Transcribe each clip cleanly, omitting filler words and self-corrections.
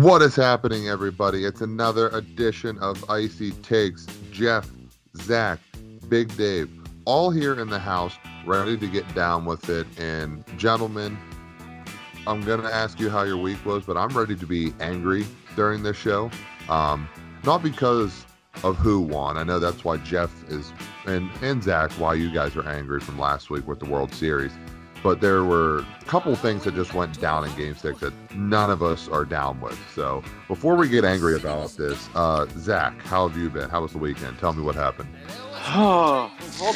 What is happening, everybody? It's another edition of Icy Takes. Jeff, Zach, Big Dave, all here in the house, ready to get down with it. And gentlemen, I'm going to ask you how your week was, but I'm ready to be angry during this show. Not because of who won. I know that's why Jeff is, and Zach, why you guys are angry from last week with the World Series. But there were a couple things that just went down in Game 6 that none of us are down with. So before we get angry about this, Zach, how have you been? How was the weekend? Tell me what happened. Well,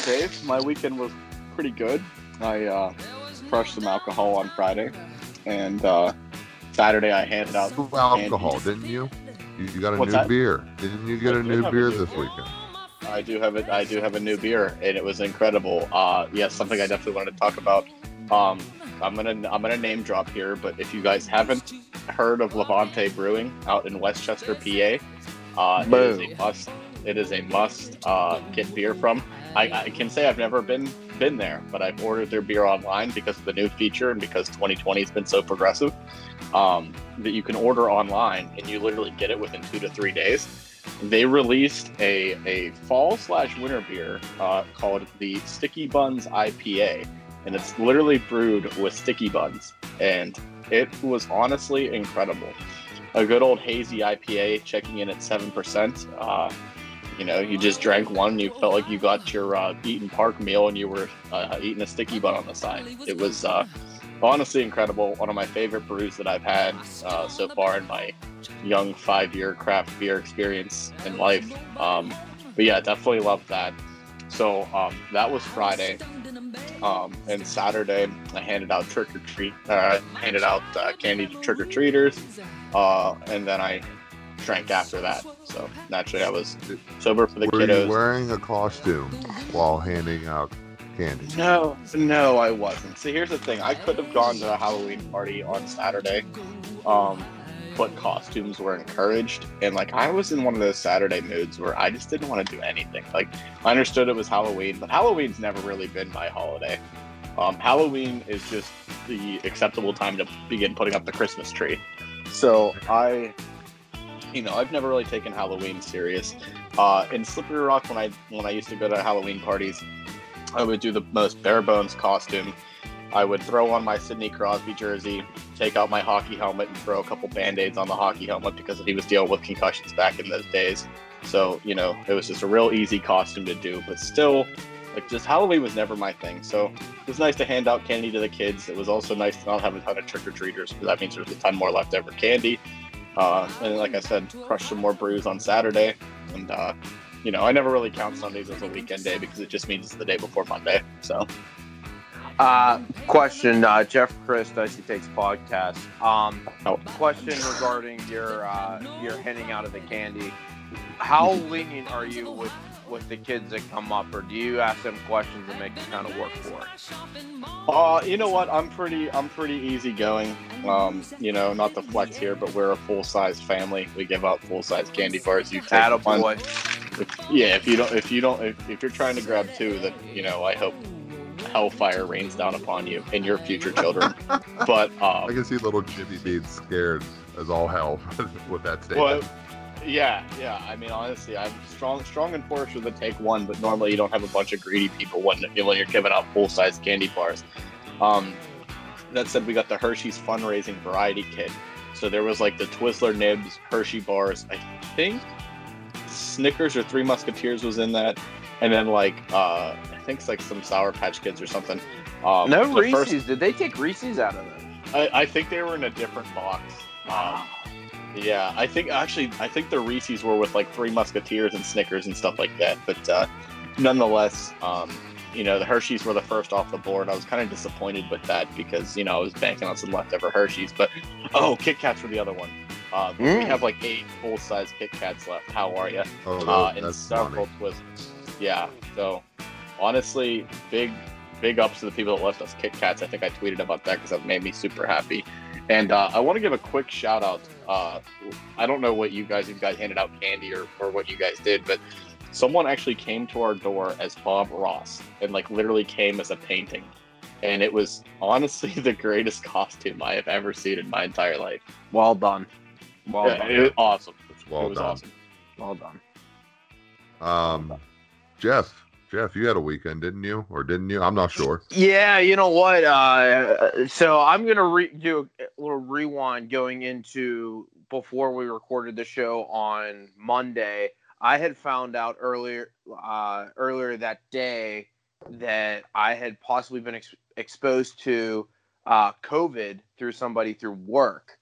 Dave, my weekend was pretty good. I crushed some alcohol on Friday. And Saturday I handed out alcohol, candy. Didn't you? You got a beer. Didn't you get a new beer this weekend? I do have a new beer, and it was incredible. Yes, something I definitely wanted to talk about. I'm gonna name drop here, but if you guys haven't heard of Levante Brewing out in Westchester, PA, it is a must. It is a must get beer from. I can say I've never been there, but I've ordered their beer online because of the new feature and because 2020 has been so progressive that you can order online and you literally get it within 2 to 3 days. They released a fall/winter beer called the Sticky Buns IPA, and it's literally brewed with sticky buns, and it was honestly incredible. A good old hazy IPA, checking in at 7%. You just drank one and you felt like you got your Eaton Park meal and you were eating a sticky bun on the side. It was honestly incredible. One of my favorite brews that I've had so far in my young 5-year craft beer experience in life. But yeah, definitely loved that. So that was Friday. And Saturday, I handed out candy to trick-or-treaters. And then I drank after that. So naturally, I was sober for the kiddos. Were you wearing a costume while handing out candy? No, I wasn't. So here's the thing. I could have gone to a Halloween party on Saturday, but costumes were encouraged. And I was in one of those Saturday moods where I just didn't want to do anything. I understood it was Halloween, but Halloween's never really been my holiday. Halloween is just the acceptable time to begin putting up the Christmas tree. So I've never really taken Halloween serious. In Slippery Rock, when I used to go to Halloween parties, I would do the most bare bones costume. I would throw on my Sidney Crosby jersey, take out my hockey helmet, and throw a couple Band-Aids on the hockey helmet because he was dealing with concussions back in those days. So, it was just a real easy costume to do. But still, just Halloween was never my thing. So it was nice to hand out candy to the kids. It was also nice to not have a ton of trick-or-treaters because that means there's a ton more leftover candy. And like I said, crushed some more brews on Saturday. And, I never really count Sundays as a weekend day because it just means it's the day before Monday. So, question, Jeff Christ, Icy Takes Podcast. Question regarding your handing out of the candy. How lenient are you with the kids that come up, or do you ask them questions and make them kind of work for it? You know what? I'm pretty easygoing. Not the flex here, but we're a full-size family. We give out full-size candy bars. You take one. Yeah, if you're trying to grab two, then I hope hellfire rains down upon you and your future children. But I can see little Jimmy being scared as all hell with that statement. Well, yeah. I mean, honestly, I'm strong enforcer to take one, but normally you don't have a bunch of greedy people when you're giving out full-size candy bars. That said, we got the Hershey's fundraising variety kit. So there was the Twizzler nibs, Hershey bars, I think Snickers or Three Musketeers was in that, and then I think it's some Sour Patch Kids or something. No Reese's. Did they take Reese's out of it? I think they were in a different box. Yeah, I think the Reese's were with Three Musketeers and Snickers and stuff like that. But nonetheless, the Hershey's were the first off the board. I was kind of disappointed with that because I was banking on some leftover Hershey's. But Kit Kats were the other one. We have 8 full size Kit Kats left. How are you? And several Twizzlers. Yeah. So honestly, big ups to the people that left us Kit Kats. I think I tweeted about that because that made me super happy. And I want to give a quick shout out. I don't know what you guys handed out candy or what you guys did, but someone actually came to our door as Bob Ross and literally came as a painting. And it was honestly the greatest costume I have ever seen in my entire life. Well done. Well done. It was awesome. Well done. Awesome. Well done. Jeff, you had a weekend, didn't you? Or didn't you? I'm not sure. Yeah, you know what? So I'm going to do a little rewind going into before we recorded the show on Monday. I had found out earlier that day that I had possibly been exposed to COVID through somebody through work.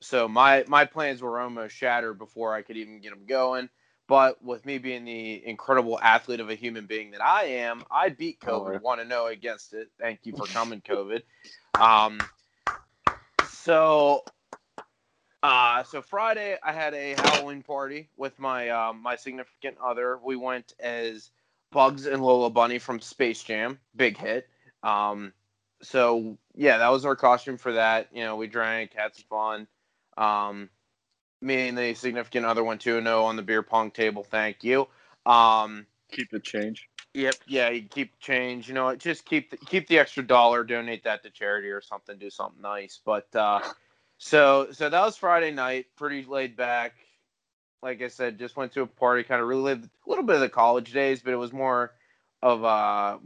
So my plans were almost shattered before I could even get them going. But with me being the incredible athlete of a human being that I am, I beat COVID 1-0 against it. Thank you for coming, COVID. So Friday I had a Halloween party with my my significant other. We went as Bugs and Lola Bunny from Space Jam. Big hit. So yeah, that was our costume for that. You know, we drank, had some fun. Me and the significant other went 2-0 on the beer pong table. Thank you. Keep the change. Yep. Yeah, you keep the change. You know, just keep the extra dollar. Donate that to charity or something. Do something nice. But so that was Friday night. Pretty laid back. Like I said, just went to a party. Kind of relived a little bit of the college days, but it was more of a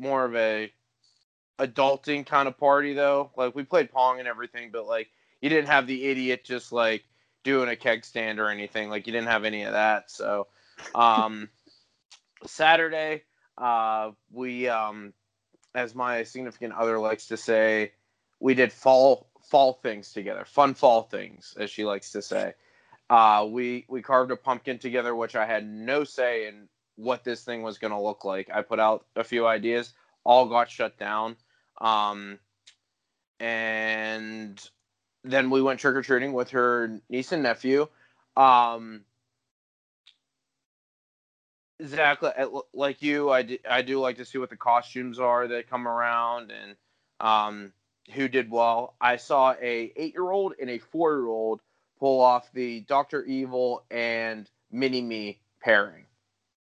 adulting kind of party though. Like we played pong and everything, but like you didn't have the idiot just like doing a keg stand or anything. Like you didn't have any of that. So Saturday we as my significant other likes to say, we did fall things together. Fun fall things, as she likes to say. We carved a pumpkin together, which I had no say in what this thing was going to look like. I put out a few ideas, all got shut down. And then we went trick-or-treating with her niece and nephew. Zach, like you, I do like to see what the costumes are that come around and who did well. I saw a 8-year-old and a 4-year-old pull off the Dr. Evil and Mini-Me pairing.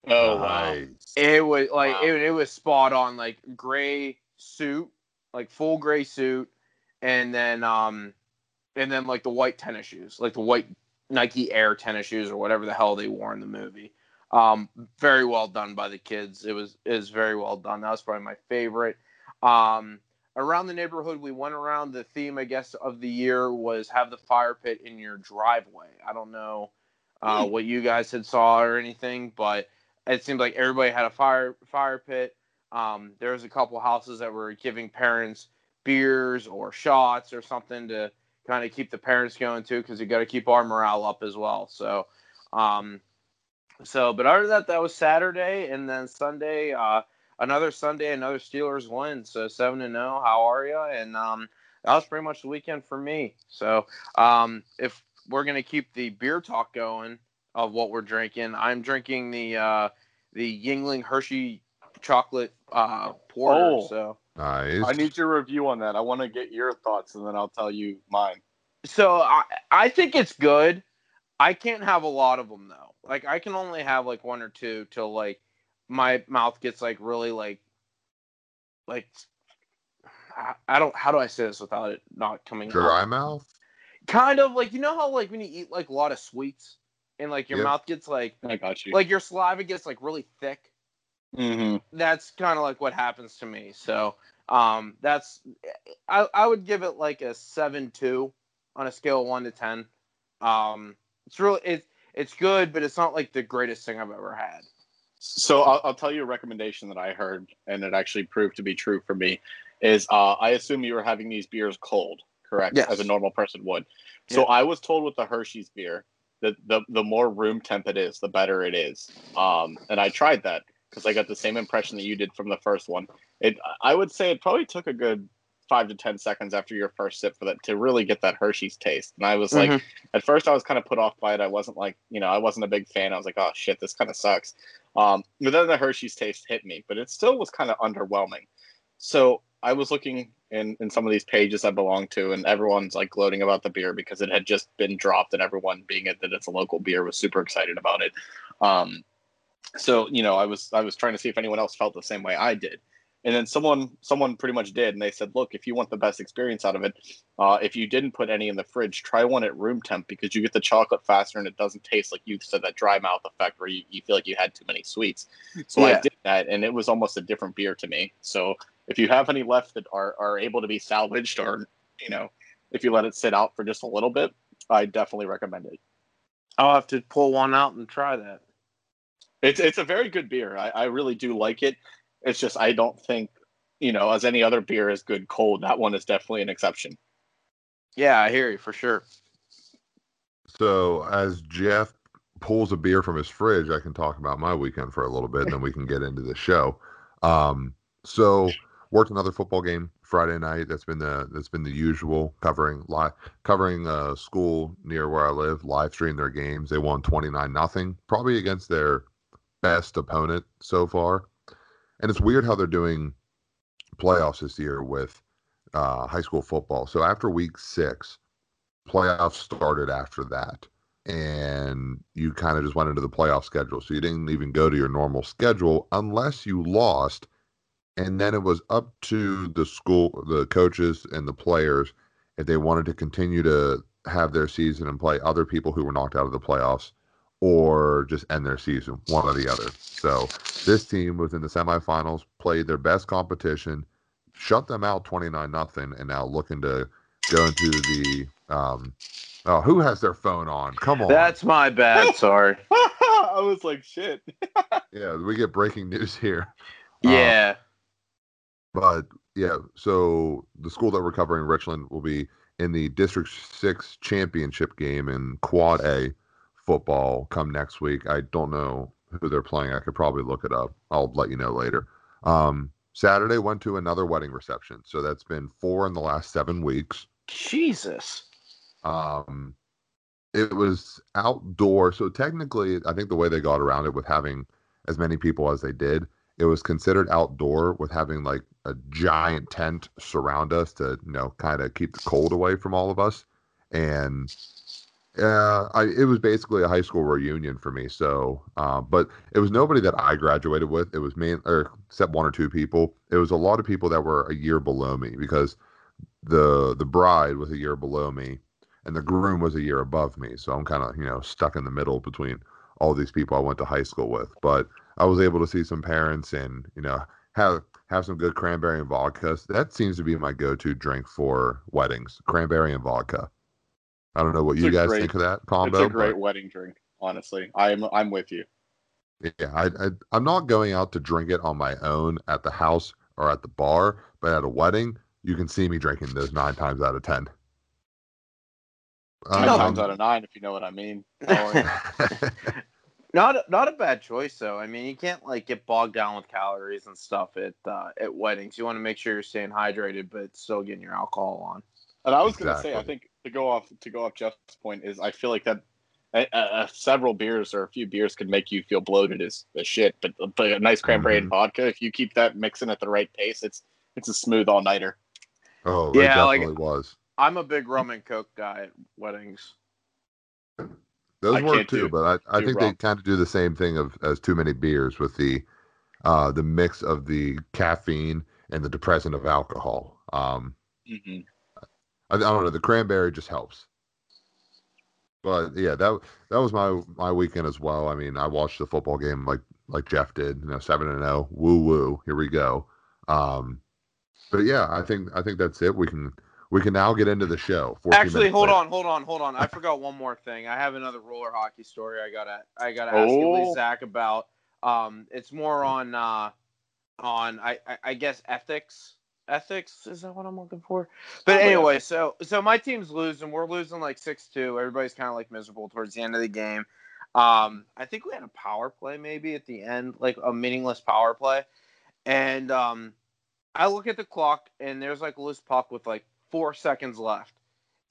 Oh, nice. It was like, wow. it was spot on, like gray suit, like full gray suit. And then like the white tennis shoes, like the white Nike Air tennis shoes or whatever the hell they wore in the movie. Very well done by the kids. It was very well done. That was probably my favorite. Around the neighborhood, we went around. The theme, I guess, of the year was have the fire pit in your driveway. I don't know what you guys had saw or anything, but it seemed like everybody had a fire pit. There was a couple houses that were giving parents beers or shots or something to kind of keep the parents going too, because you got to keep our morale up as well. So, but other than that, that was Saturday, and then Sunday, another Sunday, another Steelers win. So 7-0. How are you? And that was pretty much the weekend for me. So if we're gonna keep the beer talk going of what we're drinking, I'm drinking the Yuengling Hershey chocolate porter. Oh, so nice. I need your review on that. I want to get your thoughts, and then I'll tell you mine. So I think it's good. I can't have a lot of them though. Like I can only have like one or two till like my mouth gets like really like I don't. How do I say this without it not coming? Dry mouth. Kind of like, you know how like when you eat like a lot of sweets and like your mouth gets like, I got you. Like your saliva gets like really thick. Mm-hmm. That's kind of like what happens to me. So that's I would give it like a 7.2 on a scale of 1 to 10. It's really it's good, but it's not like the greatest thing I've ever had. So I'll tell you a recommendation that I heard, and it actually proved to be true for me. Is I assume you were having these beers cold. Correct, yes. As a normal person would. Yeah. So I was told with the Hershey's beer that the more room temp it is, the better it is. And I tried that because I got the same impression that you did from the first one. I would say it probably took a good 5 to 10 seconds after your first sip for that to really get that Hershey's taste. And I was like, at first I was kind of put off by it. I wasn't like, you know, I wasn't a big fan. I was like, oh shit, this kind of sucks. But then the Hershey's taste hit me, but it still was kind of underwhelming. So I was looking in some of these pages I belong to, and everyone's like gloating about the beer because it had just been dropped, and everyone, being it that it's a local beer, was super excited about it. So, you know, I was trying to see if anyone else felt the same way I did. And then someone pretty much did, and they said, look, if you want the best experience out of it, if you didn't put any in the fridge, try one at room temp, because you get the chocolate faster and it doesn't taste like you said, that dry mouth effect where you feel like you had too many sweets. So yeah. I did that, and it was almost a different beer to me. So if you have any left that are able to be salvaged, or, you know, if you let it sit out for just a little bit, I definitely recommend it. I'll have to pull one out and try that. It's a very good beer. I really do like it. It's just, I don't think, you know, as any other beer is good cold. That one is definitely an exception. Yeah, I hear you for sure. So as Jeff pulls a beer from his fridge, I can talk about my weekend for a little bit, and then we can get into the show. So worked another football game Friday night. That's been the usual, covering a school near where I live, live stream their games. They won 29-0, probably against their best opponent so far. And it's weird how they're doing playoffs this year with high school football. So after week 6, playoffs started after that. And you kind of just went into the playoff schedule. So you didn't even go to your normal schedule unless you lost. And then it was up to the school, the coaches, and the players if they wanted to continue to have their season and play other people who were knocked out of the playoffs, or just end their season, one or the other. So this team was in the semifinals, played their best competition, shut them out 29-0, and now looking to go into the oh, who has their phone on? Come on. That's my bad. Sorry. I was like, shit. Yeah, we get breaking news here. Yeah. But, yeah, so the school that we're covering, Richland, will be in the District 6 championship game in Quad A football come next week. I don't know who they're playing. I could probably look it up. I'll let you know later. Saturday went to another wedding reception. So that's been 4 in the last 7 weeks. Jesus. It was outdoor. So technically, I think the way they got around it with having as many people as they did, it was considered outdoor with having like a giant tent surround us to, you know, kind of keep the cold away from all of us. And it was basically a high school reunion for me. So, but it was nobody that I graduated with. It was me, or except one or two people. It was a lot of people that were a year below me, because the bride was a year below me and the groom was a year above me. So I'm kind of, you know, stuck in the middle between all these people I went to high school with. But I was able to see some parents and, you know, have some good cranberry and vodka. So that seems to be my go-to drink for weddings, cranberry and vodka. I don't know what you guys think of that combo. It's a great wedding drink, honestly. I'm with you. Yeah, I'm not going out to drink it on my own at the house or at the bar, but at a wedding, you can see me drinking those 9 times out of 10. 9 times out of 9, if you know what I mean. Not a bad choice, though. I mean, you can't like get bogged down with calories and stuff at weddings. You want to make sure you're staying hydrated, but still getting your alcohol on. And I was going to say, I think to go off Jeff's point is, I feel like that several beers or a few beers could make you feel bloated as shit, but a nice cranberry and vodka, if you keep that mixing at the right pace, it's a smooth all nighter. Oh, yeah, it definitely was. I'm a big rum and Coke guy at weddings. Those work too, but I think they kind of do the same thing as too many beers with the mix of the caffeine and the depressant of alcohol. Mm-hmm. I don't know. The cranberry just helps. But yeah, that was my weekend as well. I mean, I watched the football game like Jeff did, you know, 7-0. Woo woo, here we go. But yeah, I think that's it. We can now get into the show. Actually, hold on. I forgot one more thing. I have another roller hockey story I gotta ask you, Zach, about. It's more on I guess ethics. Ethics, is that what I'm looking for? But anyway, so my team's losing. We're losing like 6-2. Everybody's kind of like miserable towards the end of the game. I think we had a power play maybe at the end, like a meaningless power play. And I look at the clock, and there's like a loose puck with like 4 seconds left.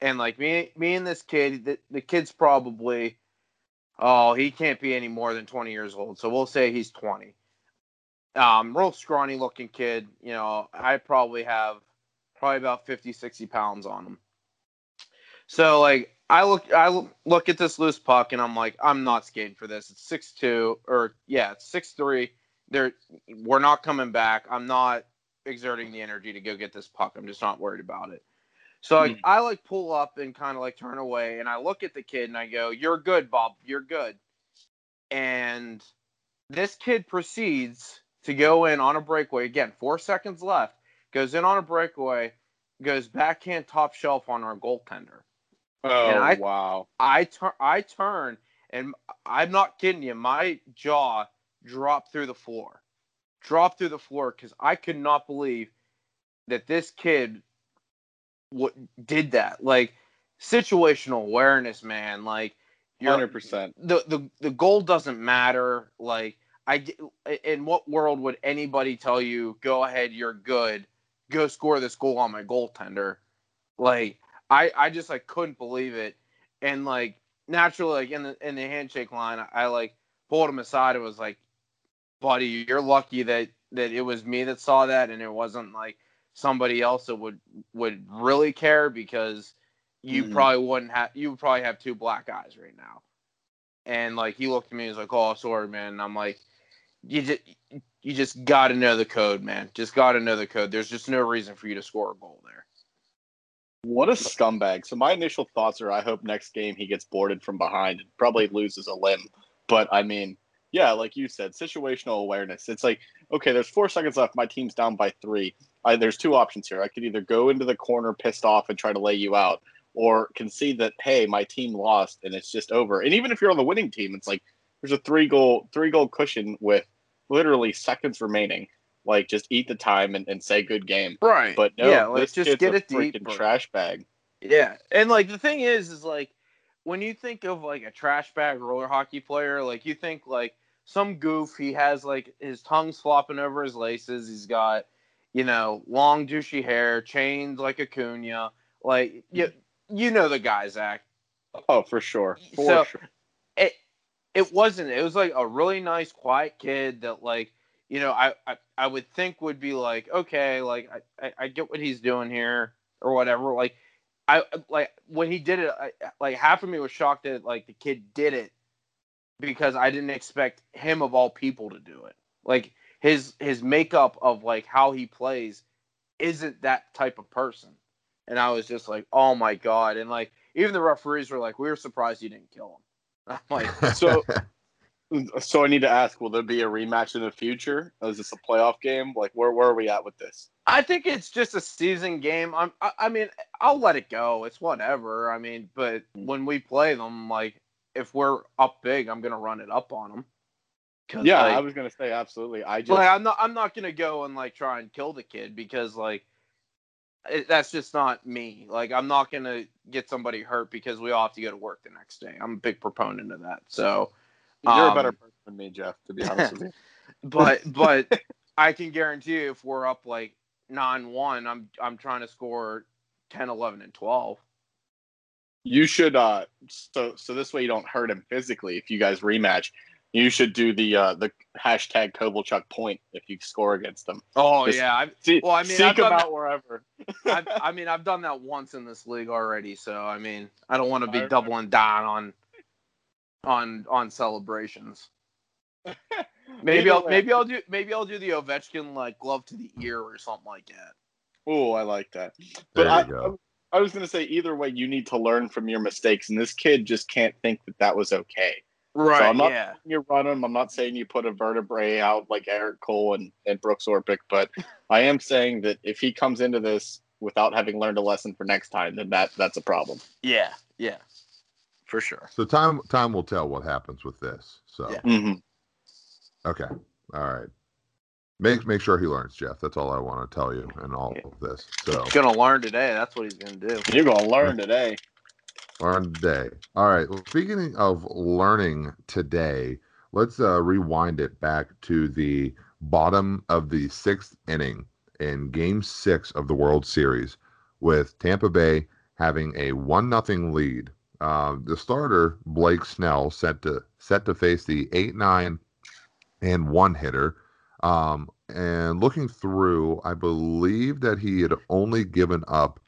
And like me and this kid, the kid's probably, oh, he can't be any more than 20 years old. So we'll say he's 20. Real scrawny looking kid, you know, I probably have about 50, 60 pounds on him. So like, I look at this loose puck and I'm like, I'm not skating for this. It's 6-2 or yeah, it's 6-3. We're not coming back. I'm not exerting the energy to go get this puck. I'm just not worried about it. So I like pull up and kind of like turn away, and I look at the kid and I go, "You're good, Bob. You're good." And this kid proceeds to go in on a breakaway. Again, 4 seconds left. Goes in on a breakaway. Goes backhand top shelf on our goaltender. Oh wow! I turn, and I'm not kidding you. My jaw dropped through the floor. Dropped through the floor because I could not believe that this kid. What did that? Like, situational awareness, man. Like, 100%. The goal doesn't matter. Like, in what world would anybody tell you, go ahead, you're good, go score this goal on my goaltender? Like, I just like couldn't believe it. And like, naturally, like in the handshake line, I like pulled him aside and was like, buddy, you're lucky that it was me that saw that and it wasn't like somebody else that would really care, because you probably have two black eyes right now. And like, he looked at me and was like, oh, sorry, man. And I'm like, you just got to know the code, man. Just got to know the code. There's just no reason for you to score a goal there. What a scumbag. So my initial thoughts are, I hope next game he gets boarded from behind and probably loses a limb. But I mean, yeah, like you said, situational awareness. It's like, okay, there's 4 seconds left. My team's down by three. There's two options here. I could either go into the corner pissed off and try to lay you out, or concede that, hey, my team lost and it's just over. And even if you're on the winning team, it's like there's a three goal cushion with literally seconds remaining. Like, just eat the time and say good game. Right. But no, yeah, like, just get a freaking trash bag. Yeah. And like, the thing is like, when you think of like a trash bag roller hockey player, like you think like some goof, he has like his tongue's flopping over his laces. He's got, you know, long douchey hair, chains like Acuna. Like, you know the guy, Zach. Oh, for sure. For sure. It wasn't. It was like a really nice, quiet kid that, like, you know, I would think would be like, okay, like, I get what he's doing here or whatever. Like, when he did it, like, half of me was shocked that, like, the kid did it, because I didn't expect him, of all people, to do it. Like, his makeup of like how he plays isn't that type of person. And I was just like, oh my God. And like, even the referees were like, we were surprised you didn't kill him. I'm like, so I need to ask, will there be a rematch in the future? Is this a playoff game? Like, where are we at with this? I think it's just a season game. I mean, I'll let it go. It's whatever. I mean, but when we play them, like, if we're up big, I'm going to run it up on them. Yeah, like, I was gonna say absolutely. I just like, I'm not gonna go and like try and kill the kid, because like that's just not me. Like, I'm not gonna get somebody hurt because we all have to go to work the next day. I'm a big proponent of that. So you're a better person than me, Jeff, to be honest with you. But I can guarantee you, if we're up like 9-1, I'm trying to score 10, 11, and 12. You should so this way you don't hurt him physically if you guys rematch. You should do the # Kovalchuk point if you score against them. Oh, just, yeah. I've done that wherever. I've done that once in this league already. So, I mean, I don't want to be doubling down on celebrations. Maybe I'll do the Ovechkin like glove to the ear or something like that. Oh, I like that. But there you go. I was going to say, either way, you need to learn from your mistakes, and this kid just can't think that was okay. Right. So I'm not saying you run him. I'm not saying you put a vertebrae out like Eric Cole and Brooks Orpik, but I am saying that if he comes into this without having learned a lesson for next time, then that's a problem. Yeah. Yeah. For sure. So time will tell what happens with this. So yeah. Mm-hmm. Okay. All right. Make sure he learns, Jeff. That's all I want to tell you in all of this. So he's gonna learn today. That's what he's gonna do. You're gonna learn today. Learn today. All right. Well, speaking of learning today, let's rewind it back to the bottom of the 6th inning in Game 6 of the World Series, with Tampa Bay having a 1-0 lead. The starter, Blake Snell, set to face the 8-9 and one hitter. And looking through, I believe that he had only given up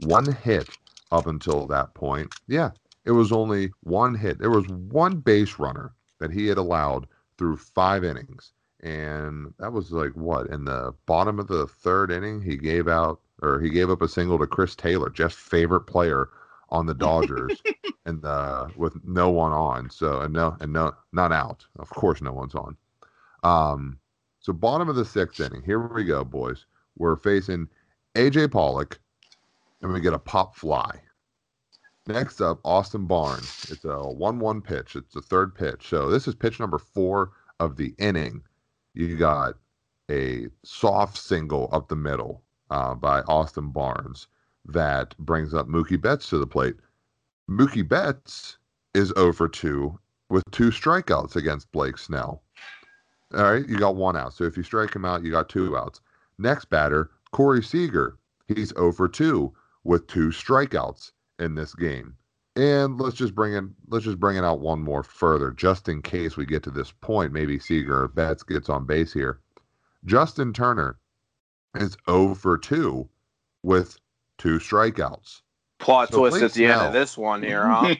one hit up until that point. Yeah, it was only one hit. There was one base runner that he had allowed through 5 innings, And that was like what? In the bottom of the third inning, he gave up a single to Chris Taylor, Jeff's favorite player on the Dodgers, and with no one on. So not out. Of course, no one's on. So bottom of the sixth inning. Here we go, boys. We're facing AJ Pollock, and we get a pop fly. Next up, Austin Barnes. It's a 1-1 pitch. It's the third pitch. So this is pitch number 4 of the inning. You got a soft single up the middle by Austin Barnes that brings up Mookie Betts to the plate. Mookie Betts is 0 for 2 with 2 strikeouts against Blake Snell. All right, you got 1 out. So if you strike him out, you got 2 outs. Next batter, Corey Seager. He's 0 for 2 with 2 strikeouts in this game. And let's just bring it out one more further, just in case we get to this point. Maybe Seager or Betts gets on base here. Justin Turner is 0 for 2 with 2 strikeouts. Plot twist at the end of this one here, huh?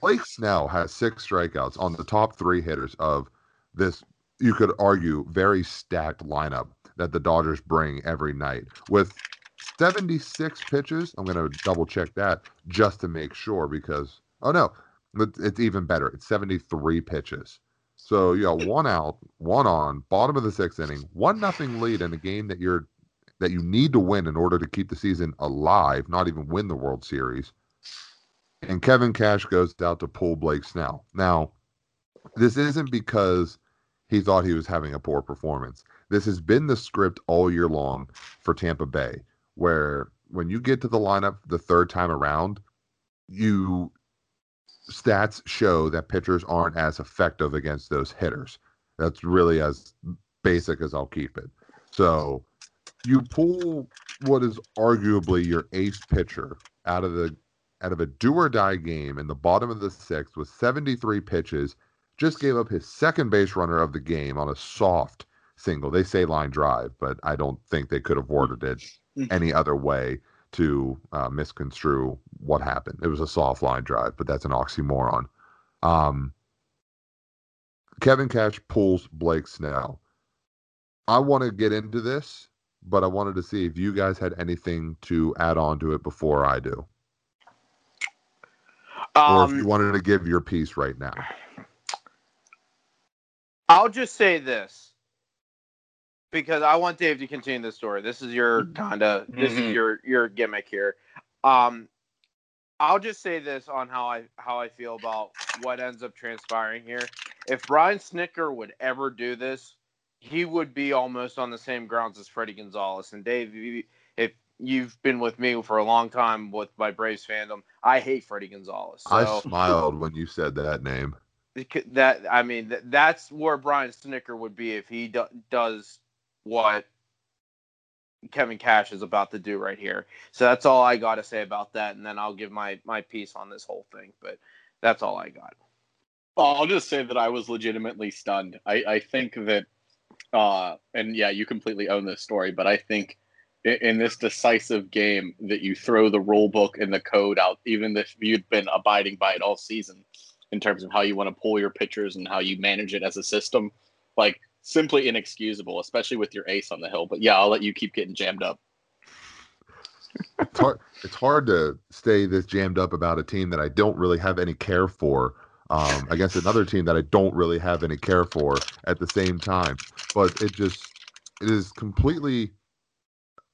Blake Snell has 6 strikeouts on the top 3 hitters of this, you could argue, very stacked lineup that the Dodgers bring every night with 76 pitches. I'm going to double check that just to make sure because, oh no, it's even better. It's 73 pitches. So you got 1 out, 1 on, bottom of the 6th inning, 1-0 lead in a game that you need to win in order to keep the season alive, not even win the World Series. And Kevin Cash goes out to pull Blake Snell. Now, this isn't because he thought he was having a poor performance. This has been the script all year long for Tampa Bay, where when you get to the lineup the third time around, stats show that pitchers aren't as effective against those hitters. That's really as basic as I'll keep it. So you pull what is arguably your ace pitcher out of a do-or-die game in the bottom of the sixth with 73 pitches, just gave up his second base runner of the game on a soft single. They say line drive, but I don't think they could have worded it any other way to misconstrue what happened. It was a soft line drive, but that's an oxymoron. Kevin Cash pulls Blake Snell. I want to get into this, but I wanted to see if you guys had anything to add on to it before I do. Or if you wanted to give your piece right now. I'll just say this, because I want Dave to continue the story. This is your your gimmick here. I'll just say this on how I feel about what ends up transpiring here. If Brian Snicker would ever do this, he would be almost on the same grounds as Fredi González. And Dave, if you've been with me for a long time with my Braves fandom, I hate Fredi González. So, I smiled when you said that name. That's where Brian Snicker would be if he does what Kevin Cash is about to do right here. So that's all I got to say about that, and then I'll give my piece on this whole thing. But that's all I got. I'll just say that I was legitimately stunned. I think that, and yeah, you completely own this story, but I think in this decisive game that you throw the rule book and the code out, even if you'd been abiding by it all season, in terms of how you want to pull your pitchers and how you manage it as a system, like simply inexcusable, especially with your ace on the hill. But yeah, I'll let you keep getting jammed up. It's hard to stay this jammed up about a team that I don't really have any care for against another team that I don't really have any care for at the same time. But it is completely,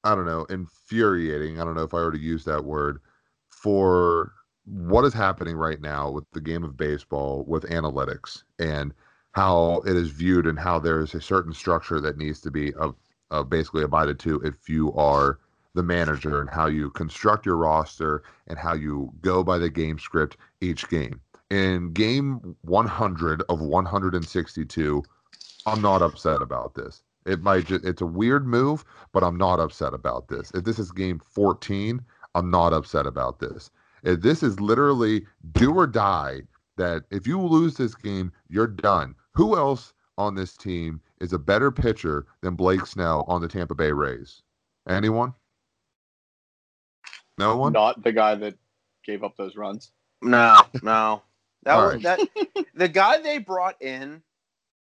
I don't know, infuriating. I don't know if I already used that word for what is happening right now with the game of baseball, with analytics and how it is viewed and how there is a certain structure that needs to be basically abided to if you are the manager and how you construct your roster and how you go by the game script each game. In game 100 of 162, I'm not upset about this. It's a weird move, but I'm not upset about this. If this is game 14, I'm not upset about this. This is literally do or die, that if you lose this game, you're done. Who else on this team is a better pitcher than Blake Snell on the Tampa Bay Rays? Anyone? No one? Not the guy that gave up those runs. No. That was right. The guy they brought in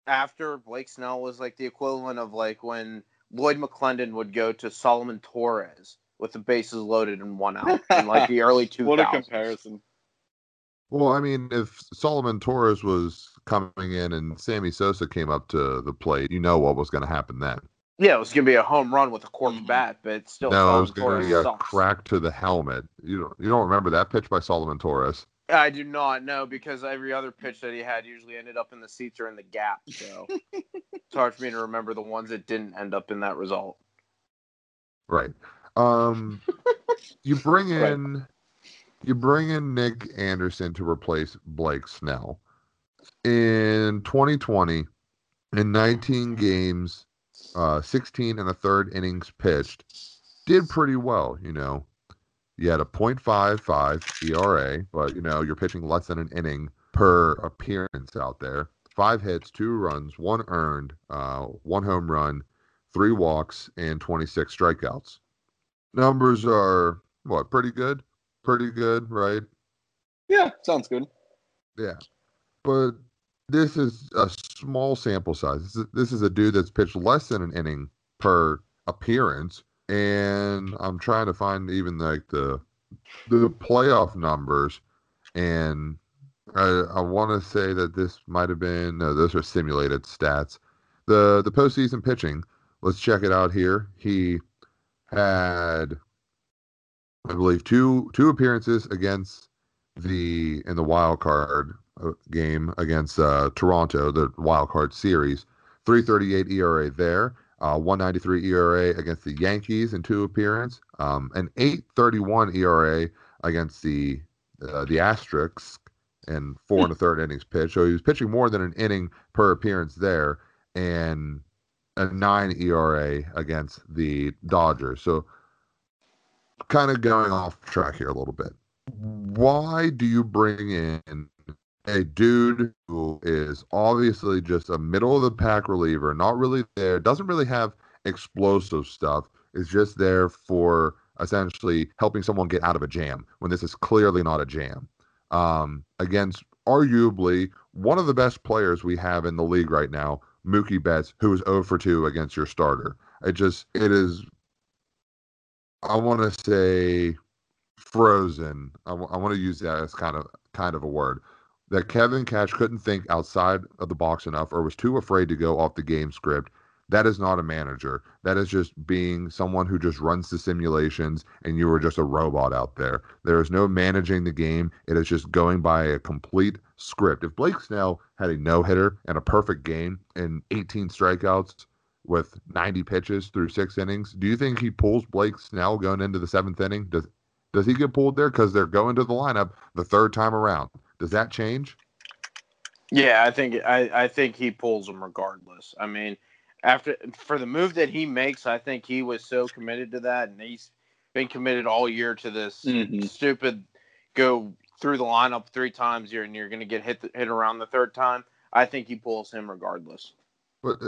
after Blake Snell was like the equivalent of like when Lloyd McClendon would go to Solomon Torres with the bases loaded and one out in like the early 2000s. What a comparison. Well, I mean, if Solomon Torres was coming in and Sammy Sosa came up to the plate, you know what was going to happen then. Yeah, it was going to be a home run with a cork bat, but it's still Solomon Torres. No, it was going to be a crack to the helmet. You don't remember that pitch by Solomon Torres. I do not, know because every other pitch that he had usually ended up in the seats or in the gap. So it's hard for me to remember the ones that didn't end up in that result. Right. You bring in Nick Anderson to replace Blake Snell. In 2020, in 19 games, 16 and a third innings pitched, did pretty well, you know. You had a 0.55 ERA, but, you know, you're pitching less than an inning per appearance out there. 5 hits, 2 runs, 1 earned, 1 home run, 3 walks, and 26 strikeouts. Numbers are, what, pretty good? Pretty good, right? Yeah, sounds good. Yeah. But this is a small sample size. This is a dude that's pitched less than an inning per appearance. And I'm trying to find even like the playoff numbers, and I want to say that this might have been those are simulated stats. The postseason pitching, let's check it out here. He had, I believe, two appearances against in the wild card game against Toronto, the wild card series. 3.38 ERA there. 1.93 ERA against the Yankees in 2 appearances, an 8.31 ERA against the Asterix in 4 1/3 innings pitch. So he was pitching more than an inning per appearance there, and a 9 ERA against the Dodgers. So kind of going off track here a little bit. Why do you bring in a dude who is obviously just a middle-of-the-pack reliever, not really there, doesn't really have explosive stuff, is just there for essentially helping someone get out of a jam when this is clearly not a jam, against arguably one of the best players we have in the league right now, Mookie Betts, who is 0 for 2 against your starter. It is, I want to say, frozen. I want to use that as kind of a word. That Kevin Cash couldn't think outside of the box enough or was too afraid to go off the game script. That is not a manager. That is just being someone who just runs the simulations and you are just a robot out there. There is no managing the game. It is just going by a complete script. If Blake Snell had a no-hitter and a perfect game and 18 strikeouts with 90 pitches through 6 innings, do you think he pulls Blake Snell going into the 7th inning? Does he get pulled there? Because they're going to the lineup the 3rd time around. Does that change? Yeah, I think he pulls him regardless. I mean, for the move that he makes, I think he was so committed to that, and he's been committed all year to this stupid go through the lineup 3 times here, and you're going to get hit around the 3rd time. I think he pulls him regardless. But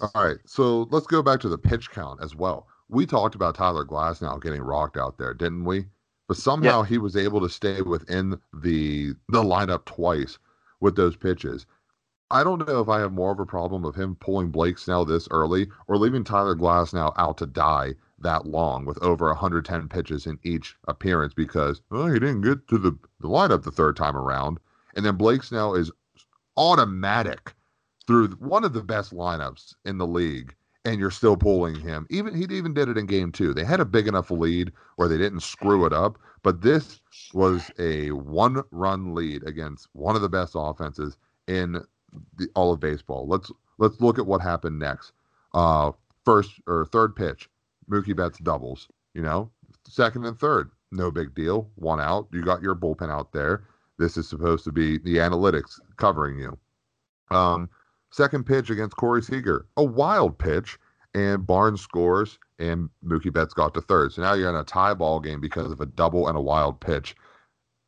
all right, so let's go back to the pitch count as well. We talked about Tyler Glasnow getting rocked out there, didn't we? But somehow he was able to stay within the lineup twice with those pitches. I don't know if I have more of a problem of him pulling Blake Snell this early or leaving Tyler Glasnow out to die that long with over 110 pitches in each appearance because he didn't get to the lineup the 3rd time around. And then Blake Snell is automatic through one of the best lineups in the league. And you're still pulling him. He even did it in game 2. They had a big enough lead where they didn't screw it up. But this was a 1-run lead against one of the best offenses in all of baseball. Let's look at what happened next. First or 3rd pitch, Mookie Betts doubles. 2nd and 3rd, no big deal. 1 out. You got your bullpen out there. This is supposed to be the analytics covering you. 2nd pitch against Corey Seager, a wild pitch, and Barnes scores, and Mookie Betts got to 3rd. So now you're in a tie ball game because of a double and a wild pitch,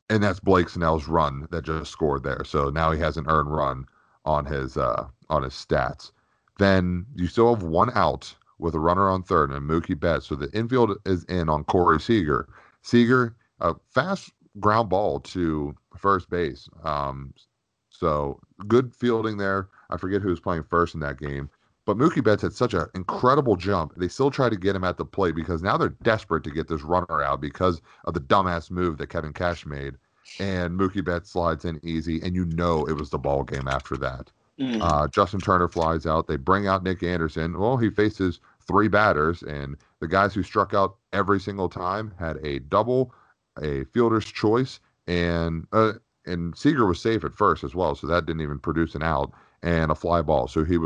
and that's Blake Snell's run that just scored there. So now he has an earned run on his stats. Then you still have 1 out with a runner on 3rd and Mookie Betts. So the infield is in on Corey Seager. Seager, a fast ground ball to first base. So good fielding there I forget who was playing first in that game. But Mookie Betts had such an incredible jump. They still try to get him at the plate because now they're desperate to get this runner out because of the dumbass move that Kevin Cash made. And Mookie Betts slides in easy, and you know it was the ball game after that. Justin Turner flies out. They bring out Nick Anderson. Well, he faces three batters, and the guys who struck out every single time had a double, a fielder's choice, and Seager was safe at first as well, so that didn't even produce an out, and a fly ball. So he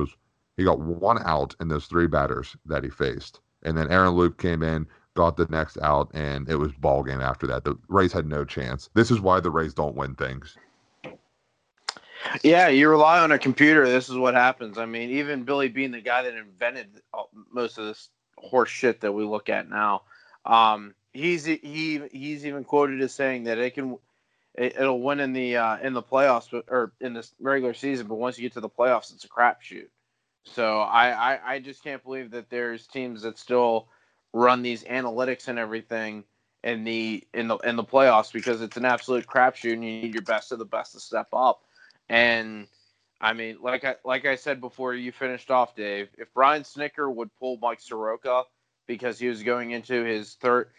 got one out in those three batters that he faced. And then Aaron Loop came in, got the next out, and it was ball game after that. The Rays had no chance. This is why the Rays don't win things. Yeah, you rely on a computer. This is what happens. I mean, even Billy Beane, the guy that invented most of this horse shit that we look at now, he's even quoted as saying that it'll win in the playoffs or in the regular season, but once you get to the playoffs, it's a crapshoot. So I just can't believe that there's teams that still run these analytics and everything in the playoffs because it's an absolute crapshoot and you need your best of the best to step up. And I mean, like I said before you finished off, Dave, if Brian Snicker would pull Mike Soroka because he was going into his third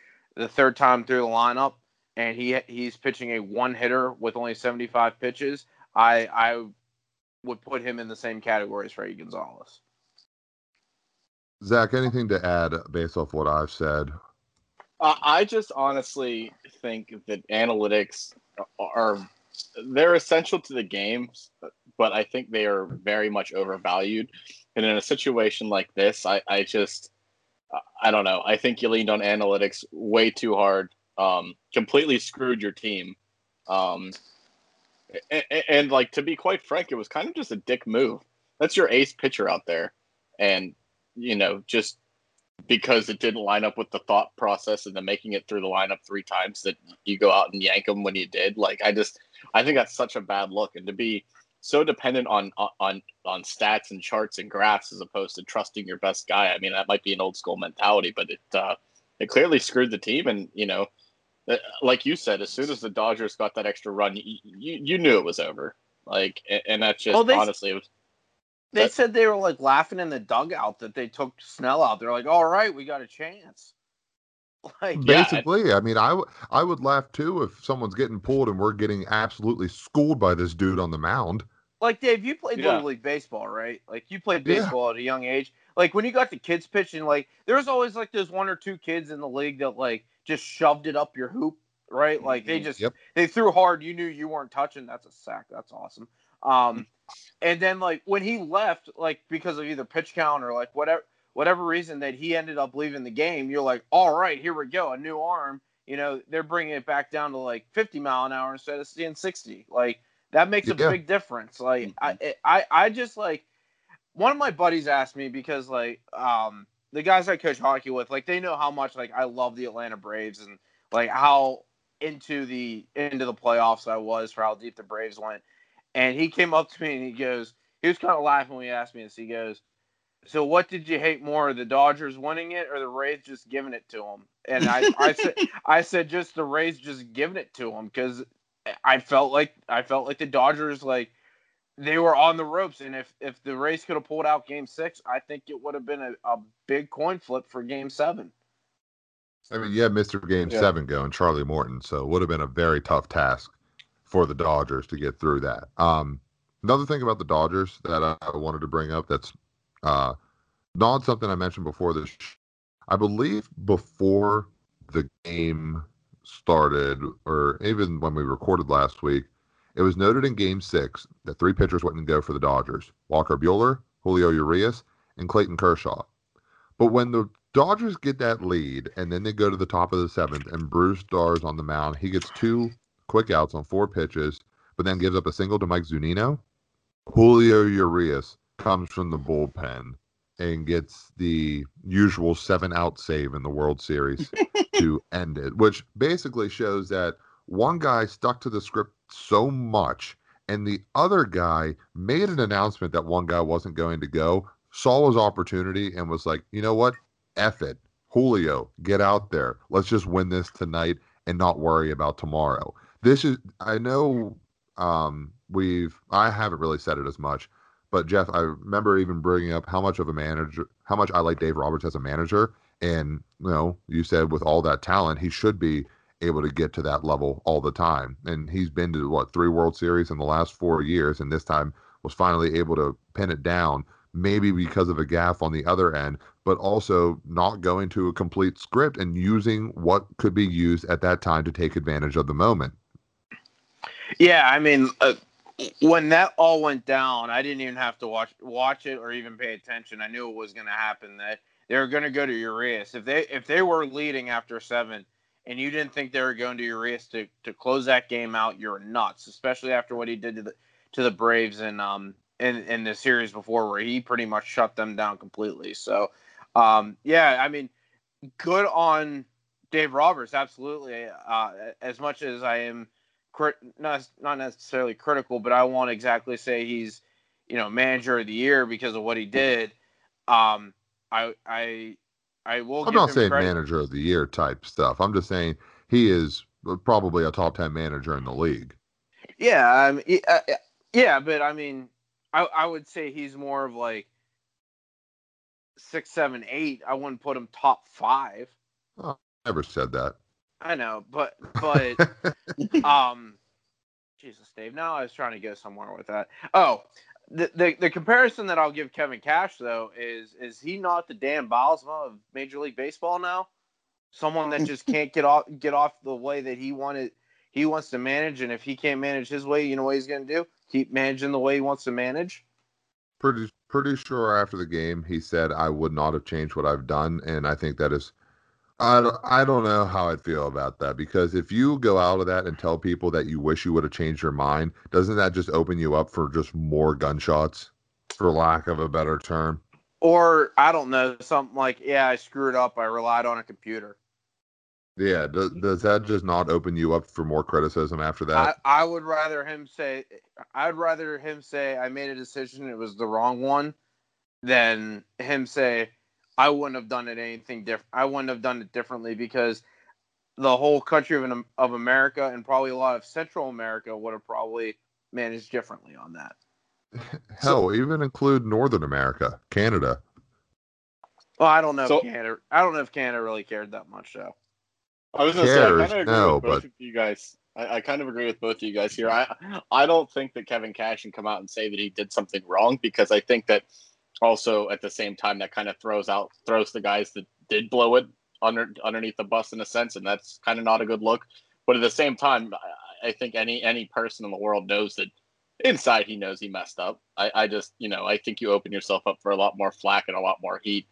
time through the lineup and he's pitching a one hitter with only 75 pitches, I would put him in the same category as Fredi González. Zach, anything to add based off what I've said? I just honestly think that analytics they're essential to the game, but I think they are very much overvalued. And in a situation like this, I don't know. I think you leaned on analytics way too hard, completely screwed your team. And like, to be quite frank, it was kind of just a dick move. That's your ace pitcher out there. And, you know, just because it didn't line up with the thought process and then making it through the lineup three times that you go out and yank them when you did. Like, I think that's such a bad look. And to be so dependent on stats and charts and graphs as opposed to trusting your best guy. I mean, that might be an old school mentality, but it clearly screwed the team. And, you know, like you said, as soon as the Dodgers got that extra run, you knew it was over. Like, and that's just honestly. They said they were like laughing in the dugout that they took Snell out. They're like, "All right, we got a chance." Like, basically, yeah. I mean, I would laugh too if someone's getting pulled and we're getting absolutely schooled by this dude on the mound. Like, Dave, you played little league baseball, right? Like, you played baseball at a young age. Like, when you got the kids pitching, like, there was always like those one or two kids in the league that like just shoved it up your hoop, right? Like, they just they threw hard. You knew you weren't touching. That's a sack. That's awesome. And then like when he left, like because of either pitch count or like whatever reason that he ended up leaving the game, you're like, all right, here we go, a new arm. You know, they're bringing it back down to like 50 mile an hour instead of seeing 60. Like, that makes a big difference. Like, I just like, one of my buddies asked me because like the guys I coach hockey with, like, they know how much like I love the Atlanta Braves and like how into the playoffs I was for how deep the Braves went. And he came up to me and he goes, he was kind of laughing when he asked me this. He goes, "So what did you hate more, the Dodgers winning it or the Rays just giving it to them?" And I said, just the Rays just giving it to them, because I felt like the Dodgers, like, they were on the ropes. And if the Rays could have pulled out Game 6, I think it would have been a big coin flip for Game 7. I mean, you had Mr. Game 7 going, Charlie Morton, so it would have been a very tough task for the Dodgers to get through that. Another thing about the Dodgers that I wanted to bring up that's not something I mentioned before this. I believe before the game started, or even when we recorded last week, it was noted in Game 6 that three pitchers wouldn't go for the Dodgers: Walker Buehler, Julio Urias, and Clayton Kershaw. But when the Dodgers get that lead, and then they go to the top of the 7th, and Bruce Darr's on the mound, he gets two quick outs on four pitches, but then gives up a single to Mike Zunino. Julio Urias comes from the bullpen and gets the usual 7-out save in the World Series to end it, which basically shows that one guy stuck to the script so much, and the other guy made an announcement that one guy wasn't going to go, saw his opportunity, and was like, you know what? F it. Julio, get out there. Let's just win this tonight and not worry about tomorrow. I haven't really said it as much, But Jeff, I remember even bringing up how much I like Dave Roberts as a manager. And, you know, you said with all that talent, he should be able to get to that level all the time. And he's been to, what, 3 World Series in the last 4 years, and this time was finally able to pin it down, maybe because of a gaffe on the other end, but also not going to a complete script and using what could be used at that time to take advantage of the moment. Yeah, I mean, when that all went down, I didn't even have to watch it or even pay attention. I knew it was going to happen, that they were going to go to Urias. If they were leading after 7 and you didn't think they were going to Urias to close that game out, you're nuts, especially after what he did to the Braves in the series before, where he pretty much shut them down completely. So, yeah, I mean, good on Dave Roberts, absolutely. As much as I am not necessarily critical, but I won't exactly say he's, you know, manager of the year because of what he did. I will. I'm not saying manager of the year type stuff. I'm just saying he is probably a top 10 manager in the league. Yeah, yeah, but I mean, I would say he's more of like 6, 7, 8. I wouldn't put him top 5. Oh, I never said that. I know, but Jesus, Dave. Now I was trying to go somewhere with that. Oh, the comparison that I'll give Kevin Cash though is he not the Dan Bylsma of Major League Baseball now? Someone that just can't get off the way that he wants to manage, and if he can't manage his way, you know what he's going to do? Keep managing the way he wants to manage. Pretty sure after the game, he said, "I would not have changed what I've done," and I think that is. I don't know how I'd feel about that, because if you go out of that and tell people that you wish you would have changed your mind, doesn't that just open you up for just more gunshots, for lack of a better term? Or, I don't know, something like, yeah, I screwed up, I relied on a computer. Yeah, does that just not open you up for more criticism after that? I would rather him say, I made a decision, it was the wrong one, than him say, I wouldn't have done it anything different. I wouldn't have done it differently, because the whole country of America and probably a lot of Central America would have probably managed differently on that. Hell, so, even include Northern America, Canada. Well, I don't know. I don't know if Canada really cared that much, though. I was going to say, I kind of agree with both of you guys here. I don't think that Kevin Cash can come out and say that he did something wrong, because I think that. Also, at the same time, that kind of throws the guys that did blow it underneath the bus in a sense, and that's kind of not a good look. But at the same time, I think any person in the world knows that inside he knows he messed up. I just, you know, I think you open yourself up for a lot more flack and a lot more heat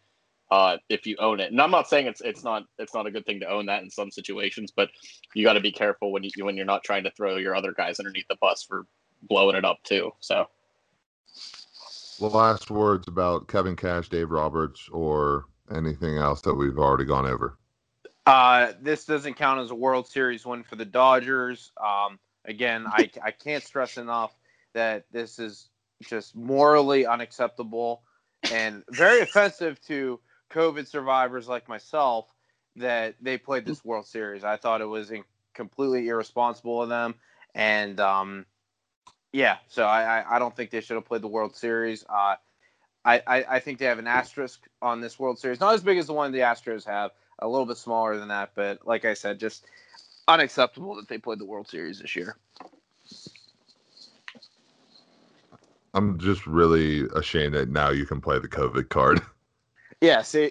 if you own it. And I'm not saying it's not a good thing to own that in some situations, but you got to be careful when you're not trying to throw your other guys underneath the bus for blowing it up too. So. Last words about Kevin Cash, Dave Roberts, or anything else that we've already gone over? This doesn't count as a World Series win for the Dodgers. Again, I can't stress enough that this is just morally unacceptable and very offensive to COVID survivors like myself that they played this World Series. I thought it was completely irresponsible of them, and yeah, so I don't think they should have played the World Series. I think they have an asterisk on this World Series. Not as big as the one the Astros have, a little bit smaller than that. But like I said, just unacceptable that they played the World Series this year. I'm just really ashamed that now you can play the COVID card. Yeah, see,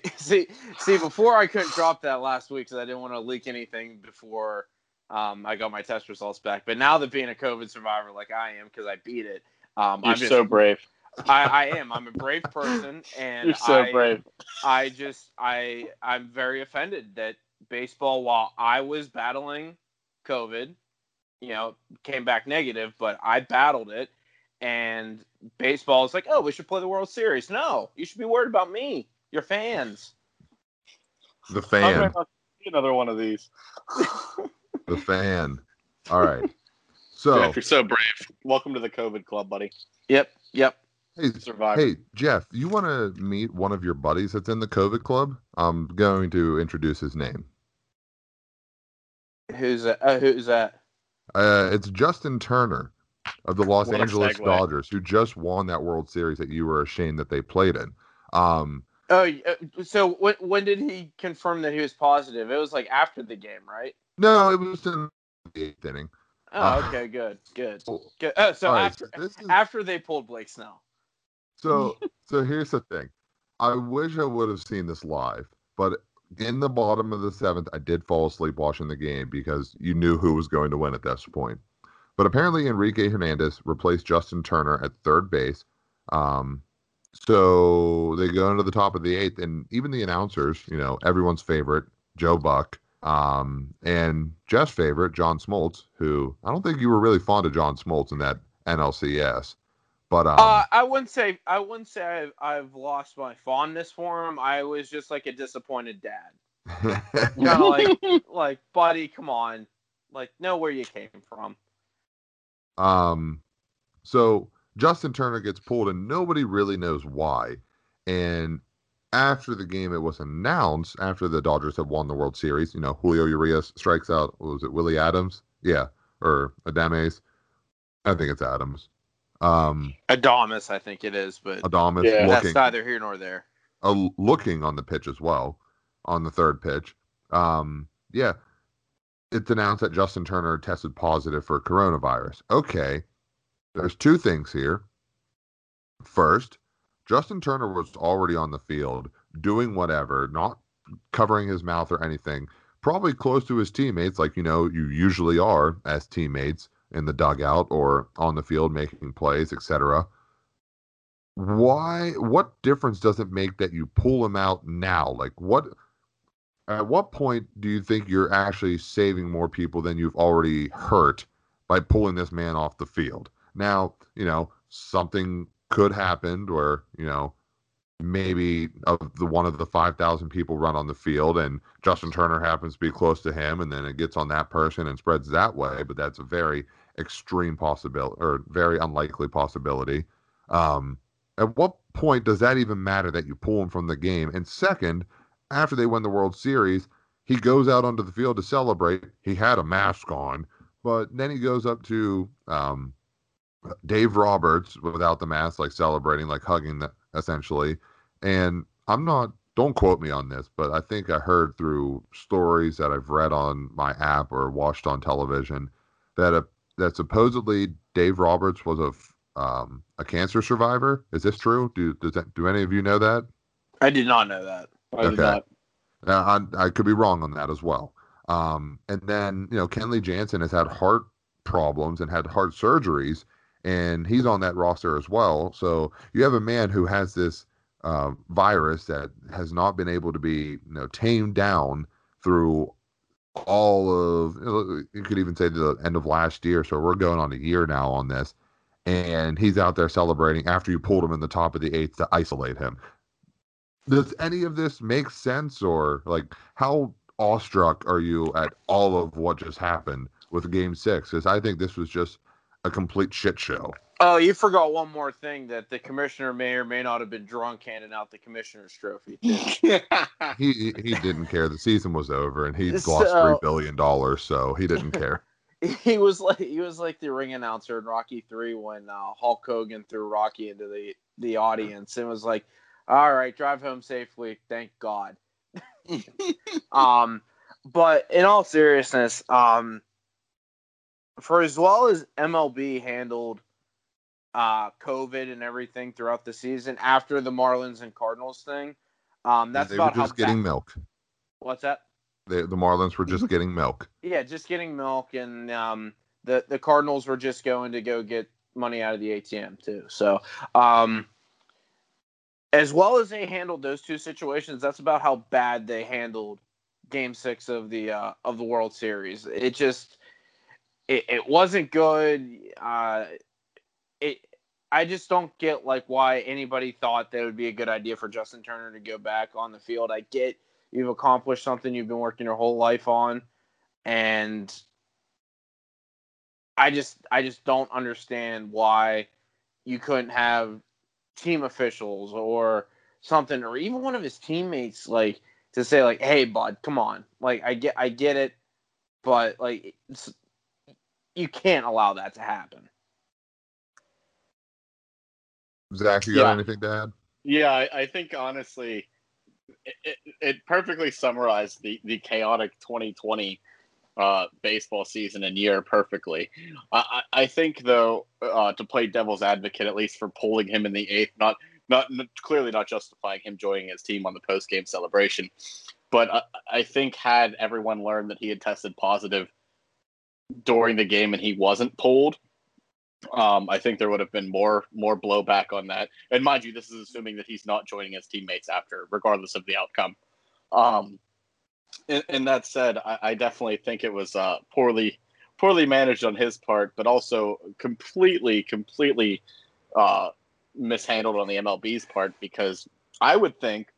before I couldn't drop that last week because I didn't want to leak anything before I got my test results back, but now that being a COVID survivor like I am, because I beat it, I'm just so brave. I am. I'm a brave person, and you're so brave. I'm very offended that baseball, while I was battling COVID, you know, came back negative, but I battled it, and baseball is like, oh, we should play the World Series. No, you should be worried about me, your fans. The fan. I'll see another one of these. The fan. All right. So Jeff, you're so brave. Welcome to the COVID club, buddy. Yep. Hey, Jeff, you want to meet one of your buddies that's in the COVID club? I'm going to introduce his name. Who's that? It's Justin Turner. of the Los Angeles Dodgers, who just won that World Series that you were ashamed that they played in. So when did he confirm that he was positive? It was like after the game, right? No, it was in the eighth inning. Oh, okay, good. So right, after they pulled Blake Snell. So here's the thing. I wish I would have seen this live, but in the bottom of the seventh, I did fall asleep watching the game because you knew who was going to win at this point. But apparently Enrique Hernandez replaced Justin Turner at third base. So they go into the top of the eighth, and even the announcers, everyone's favorite, Joe Buck, and Jeff's favorite, John Smoltz, who I don't think you were really fond of John Smoltz in that NLCS. But I wouldn't say I've lost my fondness for him. I was just like a disappointed dad. like buddy, come on, know where you came from. So Justin Turner gets pulled, and nobody really knows why. And after the game, it was announced after the Dodgers had won the World Series. Julio Urias strikes out. Was it Willie Adams? Yeah, or Adames? I think it's Adams. Adames, I think it is, but Adames, yeah, that's neither here nor there. Looking on the pitch as well, on the third pitch. It's announced that Justin Turner tested positive for coronavirus. Okay, there's two things here. First, Justin Turner was already on the field doing whatever, not covering his mouth or anything, probably close to his teammates, you usually are as teammates, in the dugout or on the field making plays, etc. Why? What difference does it make that you pull him out now? At what point do you think you're actually saving more people than you've already hurt by pulling this man off the field? Now, something could happen where, maybe one of the 5,000 people run on the field and Justin Turner happens to be close to him, and then it gets on that person and spreads that way. But that's a very extreme possibility, or very unlikely possibility. At what point does that even matter that you pull him from the game? And second, after they win the World Series, he goes out onto the field to celebrate. He had a mask on, but then he goes up to Dave Roberts without the mask, celebrating, hugging the, essentially. And don't quote me on this, but I think I heard through stories that I've read on my app or watched on television that supposedly Dave Roberts was a cancer survivor. Is this true? Do any of you know that? I did not know that. Okay. I could be wrong on that as well. And then, Kenley Jansen has had heart problems and had heart surgeries, and he's on that roster as well. So you have a man who has this virus that has not been able to be tamed down through all of, you could even say the end of last year. So we're going on a year now on this. And he's out there celebrating after you pulled him in the top of the eighth to isolate him. Does any of this make sense? Or how awestruck are you at all of what just happened with Game 6? Because I think this was just a complete shit show. Oh, you forgot one more thing, that the commissioner may or may not have been drunk handing out the commissioner's trophy. he didn't care. The season was over, and he'd lost $3 billion, so he didn't care. He was like the ring announcer in Rocky 3 when Hulk Hogan threw Rocky into the audience and was like, "All right, drive home safely, thank God." But in all seriousness, for as well as MLB handled COVID and everything throughout the season after the Marlins and Cardinals thing, that's about how they were just getting milk. What's that? The Marlins were just getting milk. Yeah, just getting milk, and the Cardinals were just going to go get money out of the ATM too. So, as well as they handled those two situations, that's about how bad they handled Game 6 of the World Series. It just. It wasn't good. I just don't get why anybody thought that it would be a good idea for Justin Turner to go back on the field. I get you've accomplished something you've been working your whole life on, and I just don't understand why you couldn't have team officials or something, or even one of his teammates to say "Hey, bud, come on." I get it, but you can't allow that to happen. Zach, you got anything to add? Yeah, I think honestly, it perfectly summarized the chaotic 2020 baseball season and year perfectly. I think, though, to play devil's advocate, at least for pulling him in the eighth, not clearly not justifying him joining his team on the post-game celebration, but I think had everyone learned that he had tested positive during the game and he wasn't pulled, I think there would have been more blowback on that. And mind you, this is assuming that he's not joining his teammates after, regardless of the outcome. And that said, I definitely think it was poorly managed on his part, but also completely mishandled on the MLB's part, because I would think,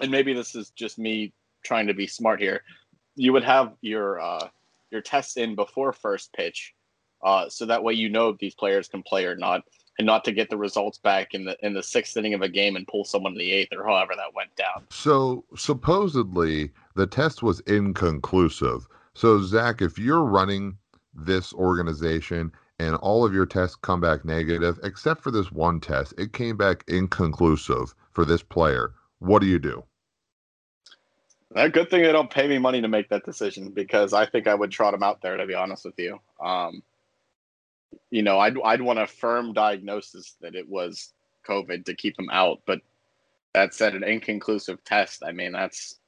and maybe this is just me trying to be smart here, you would have your tests in before first pitch, so that way you know if these players can play or not, and not to get the results back in the sixth inning of a game and pull someone in the eighth or however that went down. So supposedly the test was inconclusive. So Zach, if you're running this organization and all of your tests come back negative, except for this one test, it came back inconclusive for this player, what do you do? Good thing they don't pay me money to make that decision, because I think I would trot him out there, to be honest with you. I'd want a firm diagnosis that it was COVID to keep him out. But that said, an inconclusive test, I mean, that's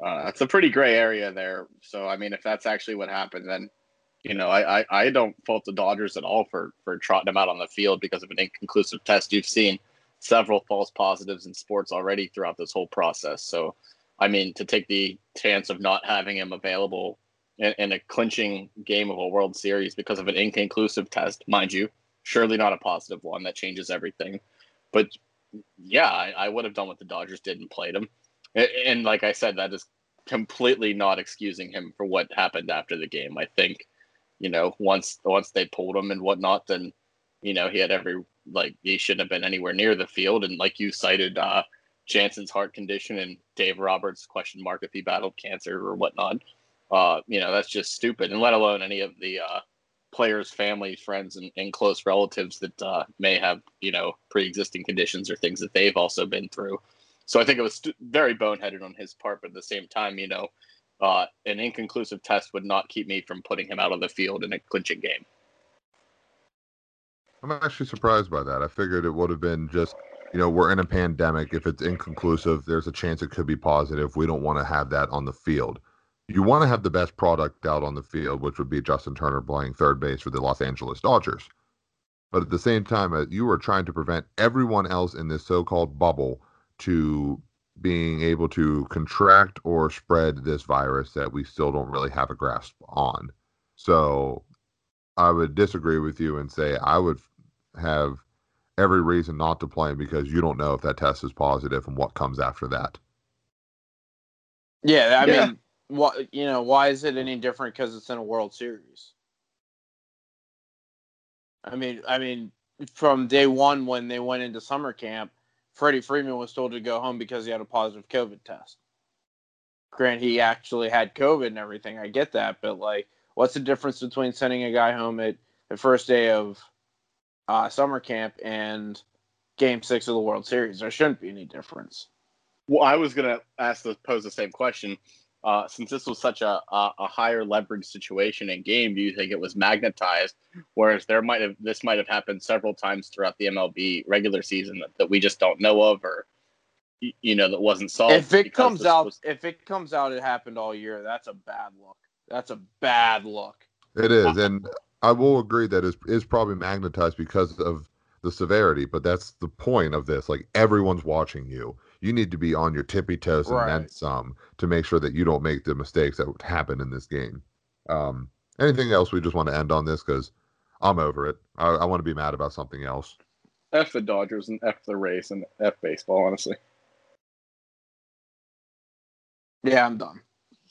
a pretty gray area there. So, I mean, if that's actually what happened, then, I don't fault the Dodgers at all for trotting him out on the field because of an inconclusive test. You've seen several false positives in sports already throughout this whole process. So, I mean, to take the chance of not having him available in a clinching game of a World Series because of an inconclusive test, mind you, surely not a positive one. That changes everything. But, yeah, I would have done what the Dodgers did and played him. And like I said, that is completely not excusing him for what happened after the game. I think, once they pulled him and whatnot, then, he had he shouldn't have been anywhere near the field. And like you cited, Jansen's heart condition and Dave Roberts ? If he battled cancer or whatnot, that's just stupid. And let alone any of the players, family, friends, and close relatives that may have, pre-existing conditions or things that they've also been through. So I think it was very boneheaded on his part. But at the same time, an inconclusive test would not keep me from putting him out on the field in a clinching game. I'm actually surprised by that. I figured it would have been just, we're in a pandemic. If it's inconclusive, there's a chance it could be positive. We don't want to have that on the field. You want to have the best product out on the field, which would be Justin Turner playing third base for the Los Angeles Dodgers. But at the same time, you are trying to prevent everyone else in this so-called bubble to being able to contract or spread this virus that we still don't really have a grasp on. So I would disagree with you and say I would have every reason not to play him, because you don't know if that test is positive and what comes after that. Yeah, I mean, why is it any different because it's in a World Series? I mean, from day one when they went into summer camp, Freddie Freeman was told to go home because he had a positive COVID test. Grant, he actually had COVID and everything. I get that, but what's the difference between sending a guy home at the first day of summer camp and Game 6 of the World Series? There shouldn't be any difference. Well, I was going to pose the same question. Since this was such a higher leverage situation in game, do you think it was magnetized? Whereas this might have happened several times throughout the MLB regular season that we just don't know of, or that wasn't solved. If it comes out, it happened all year. That's a bad look. It is, and I will agree that it is probably magnetized because of the severity. But that's the point of this. Everyone's watching you. You need to be on your tippy toes and then some to make sure that you don't make the mistakes that would happen in this game. Anything else? We just want to end on this because I'm over it. I want to be mad about something else. F the Dodgers and F the race and F baseball, honestly. Yeah, I'm done.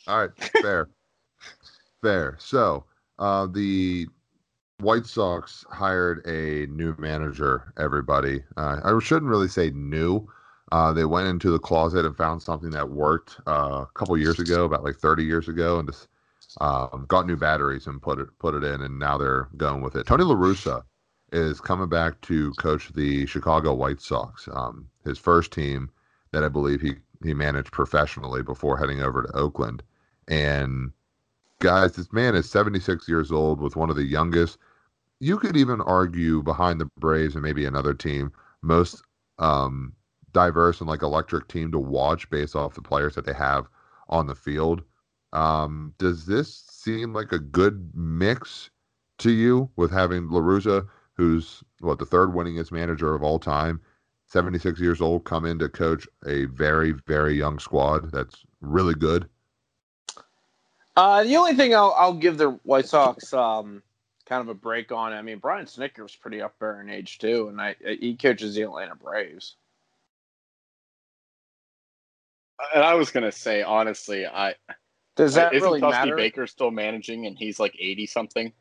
All right, fair. Fair. So the White Sox hired a new manager, everybody. I shouldn't really say new. They went into the closet and found something that worked a couple years ago, about 30 years ago, and just got new batteries and put it in, and now they're going with it. Tony La Russa is coming back to coach the Chicago White Sox, his first team that I believe he managed professionally before heading over to Oakland. And guys, this man is 76 years old with one of the youngest, you could even argue behind the Braves and maybe another team, most diverse and like electric team to watch based off the players that they have on the field. Does this seem like a good mix to you with having La Russa, who's the third winningest manager of all time, 76 years old, come in to coach a very, very young squad that's really good? The only thing I'll give the White Sox kind of a break on, I mean, Brian Snicker was pretty up there in age too, and he coaches the Atlanta Braves. And I was going to say, honestly, does that really matter? Isn't Dusty Baker still managing, and he's like 80-something?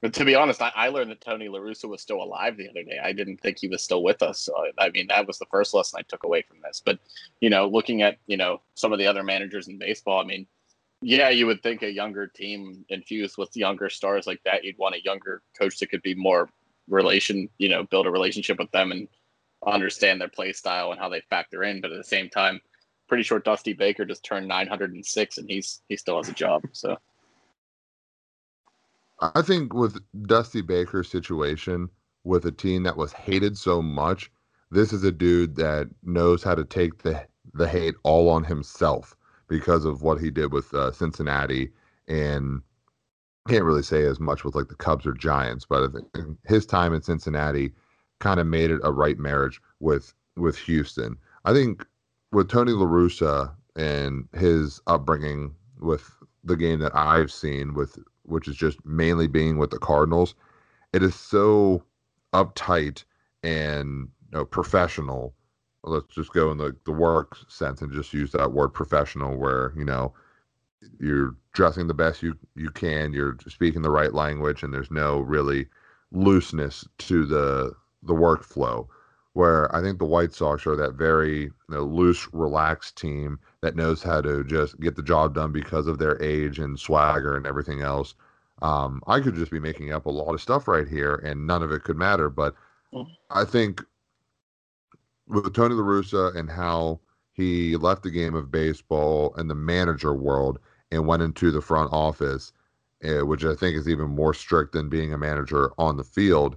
But to be honest, I learned that Tony La Russa was still alive the other day. I didn't think he was still with us. So, I mean, that was the first lesson I took away from this. But, looking at, some of the other managers in baseball, I mean, yeah, you would think a younger team infused with younger stars like that, you'd want a younger coach that could be more build a relationship with them and understand their play style and how they factor in. But at the same time, pretty sure Dusty Baker just turned 906 and he still has a job. So I think with Dusty Baker's situation with a team that was hated so much, this is a dude that knows how to take the hate all on himself because of what he did with Cincinnati, and can't really say as much with the Cubs or Giants, but his time in Cincinnati kind of made it a right marriage with Houston. I think with Tony La Russa and his upbringing with the game that I've seen, which is just mainly being with the Cardinals, it is so uptight and professional. Let's just go in the work sense and just use that word professional, where, you're dressing the best you can, you're speaking the right language, and there's no really looseness to the workflow, where I think the White Sox are that very loose, relaxed team that knows how to just get the job done because of their age and swagger and everything else. I could just be making up a lot of stuff right here, and none of it could matter, but I think with Tony La Russa and how he left the game of baseball and the manager world and went into the front office, which I think is even more strict than being a manager on the field,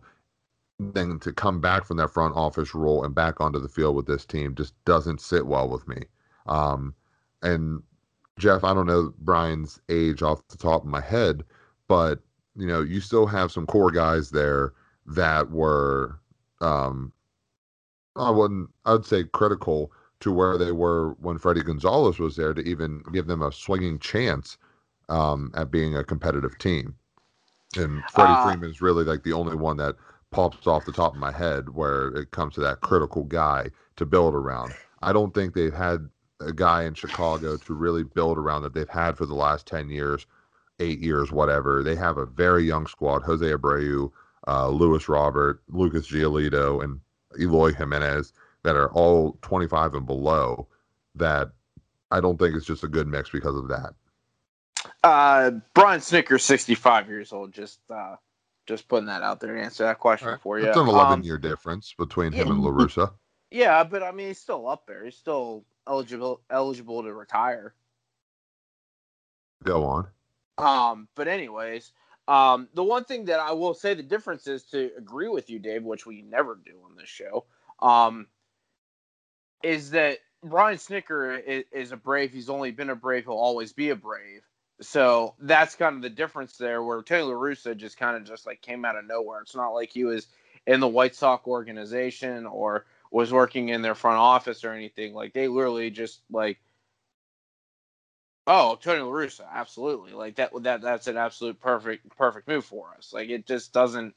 then to come back from that front office role and back onto the field with this team just doesn't sit well with me. And Jeff, I don't know Brian's age off the top of my head, but you still have some core guys there that were, I'd say critical to where they were when Fredi González was there to even give them a swinging chance at being a competitive team. And Freddie Freeman is really the only one that pops off the top of my head where it comes to that critical guy to build around. I don't think they've had a guy in Chicago to really build around that they've had for the last 10 years, 8 years, whatever. They have a very young squad, Jose Abreu, Luis Robert, Lucas Giolito, and Eloy Jimenez, that are all 25 and below, that I don't think it's just a good mix because of that. Brian Snicker, 65 years old, just putting that out there to answer that question for you. It's an 11-year difference between him and La Russa. Yeah, but, I mean, he's still up there. He's still eligible to retire. Go on. But anyways, the one thing that I will say the difference is, to agree with you, Dave, which we never do on this show, is that Brian Snicker is a Brave. He's only been a Brave. He'll always be a Brave. So that's kind of the difference there, where Tony La Russa just kind of came out of nowhere. It's not like he was in the White Sox organization or was working in their front office or anything. They literally just oh, Tony La Russa, absolutely. That's an absolute perfect move for us. It just doesn't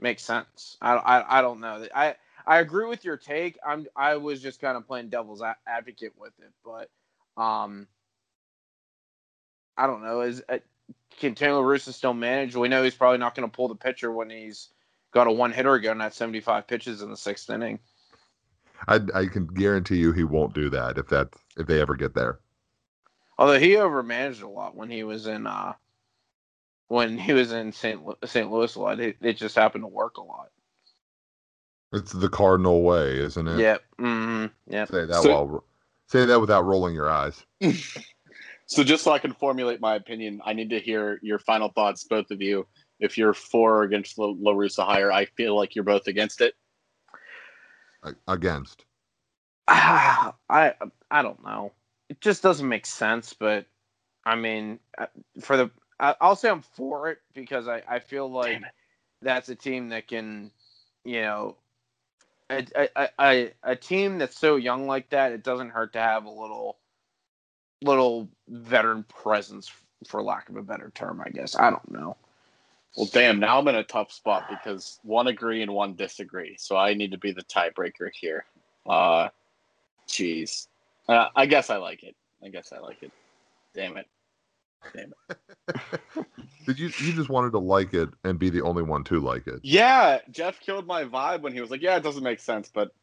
make sense. I don't know. I agree with your take. I was just kind of playing devil's advocate with it, but I don't know. Can Tony La Russa still manage? We know he's probably not going to pull the pitcher when he's got a one-hitter going at 75 pitches in the sixth inning. I can guarantee you he won't do that if they ever get there. Although he overmanaged a lot when he was in when he was in St. Louis a lot. It just happened to work a lot. It's the Cardinal way, isn't it? Yep. Mm-hmm. Yep. Say that without rolling your eyes. So just so I can formulate my opinion, I need to hear your final thoughts, both of you. If you're for or against La Russa hire, I feel like you're both against it. Against. I don't know. It just doesn't make sense, but I mean, I'll say I'm for it because I feel like that's a team that can, you know, a team that's so young like that, it doesn't hurt to have a little veteran presence, for lack of a better term, I guess. I don't know. Well, damn, now I'm in a tough spot because one agree and one disagree. So I need to be the tiebreaker here. Jeez. I guess I like it. Damn it. Did you just wanted to like it and be the only one to like it? Yeah, Jeff killed my vibe when he was like, yeah, it doesn't make sense, but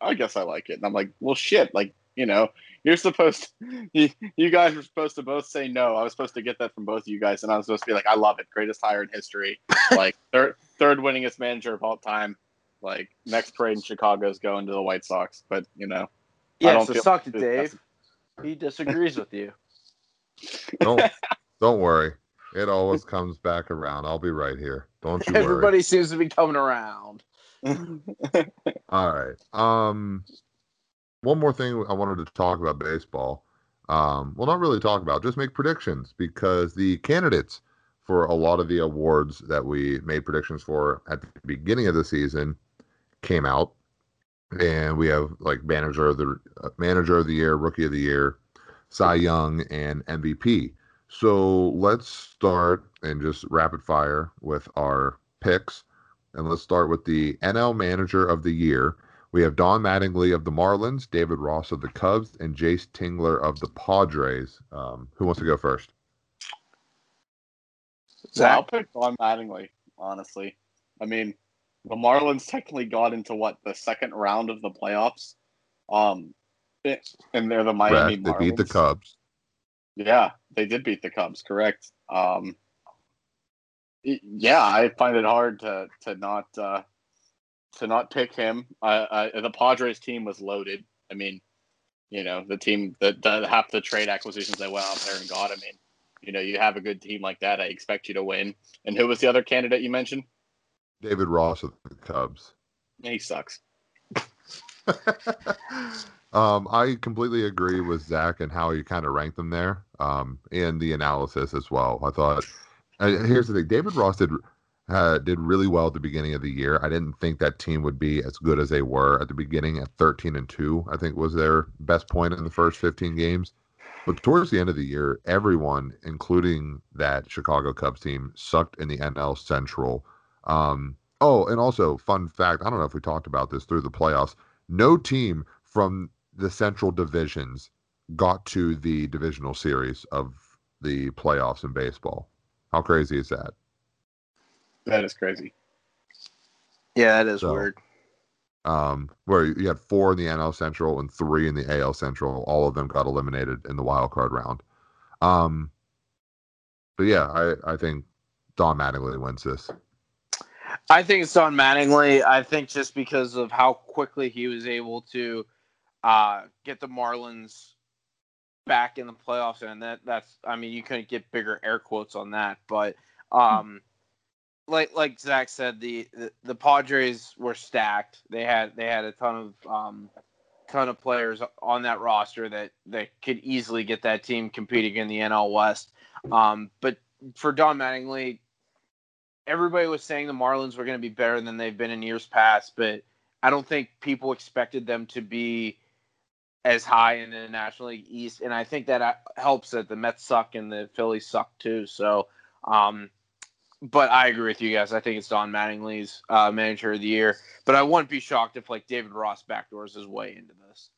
I guess I like it. And I'm like, well, shit, like, you know, you guys were supposed to both say no. I was supposed to get that from both of you guys, and I was supposed to be like, I love it. Greatest hire in history. Like, third winningest manager of all time. Like, next parade in Chicago is going to the White Sox, but, you know. Yeah, I don't suck to Dave. He disagrees with you. Don't worry. It always comes back around. I'll be right here. Don't you worry. Everybody seems to be coming around. All right. One more thing I wanted to talk about baseball. Well, not really talk about, just make predictions, because the candidates for a lot of the awards that we made predictions for at the beginning of the season came out, and we have like manager of the year, rookie of the year, Cy Young, and MVP. So let's start and just rapid fire with our picks, and let's start with the NL Manager of the Year. We have Don Mattingly of the Marlins, David Ross of the Cubs, and Jace Tingler of the Padres. Who wants to go first? Zach? I'll pick Don Mattingly, honestly. I mean, the Marlins technically got into, the second round of the playoffs? And they're the Miami Marlins. They beat the Cubs. Yeah, they did beat the Cubs, correct. Yeah, I find it hard to not pick him. The Padres team was loaded. I mean, you know, the team that half the trade acquisitions they went out there and got. I mean, you know, you have a good team like that, I expect you to win. And who was the other candidate you mentioned? David Ross of the Cubs. He sucks. I completely agree with Zach and how you kind of ranked them there, and the analysis as well. I thought, here's the thing, David Ross did really well at the beginning of the year. I didn't think that team would be as good as they were at the beginning at 13-2, I think was their best point in the first 15 games. But towards the end of the year, everyone, including that Chicago Cubs team, sucked in the NL Central. Oh, and also, fun fact, I don't know if we talked about this through the playoffs, no team from the Central divisions got to the divisional series of the playoffs in baseball. How crazy is that? That is crazy. Yeah, that is weird. Where you had 4 in the NL Central and 3 in the AL Central. All of them got eliminated in the wild card round. But yeah, I think Don Mattingly wins this. I think it's Don Mattingly. I think just because of how quickly he was able to get the Marlins back in the playoffs, and that's. I mean, you couldn't get bigger air quotes on that, but. Like Zach said, the Padres were stacked. They had a ton of players on that roster that could easily get that team competing in the NL West. But for Don Mattingly, everybody was saying the Marlins were going to be better than they've been in years past, but I don't think people expected them to be as high in the National League East, and I think that helps that the Mets suck and the Phillies suck too. So. But I agree with you guys. I think it's Don Mattingly's Manager of the Year. But I wouldn't be shocked if David Ross backdoors his way into this.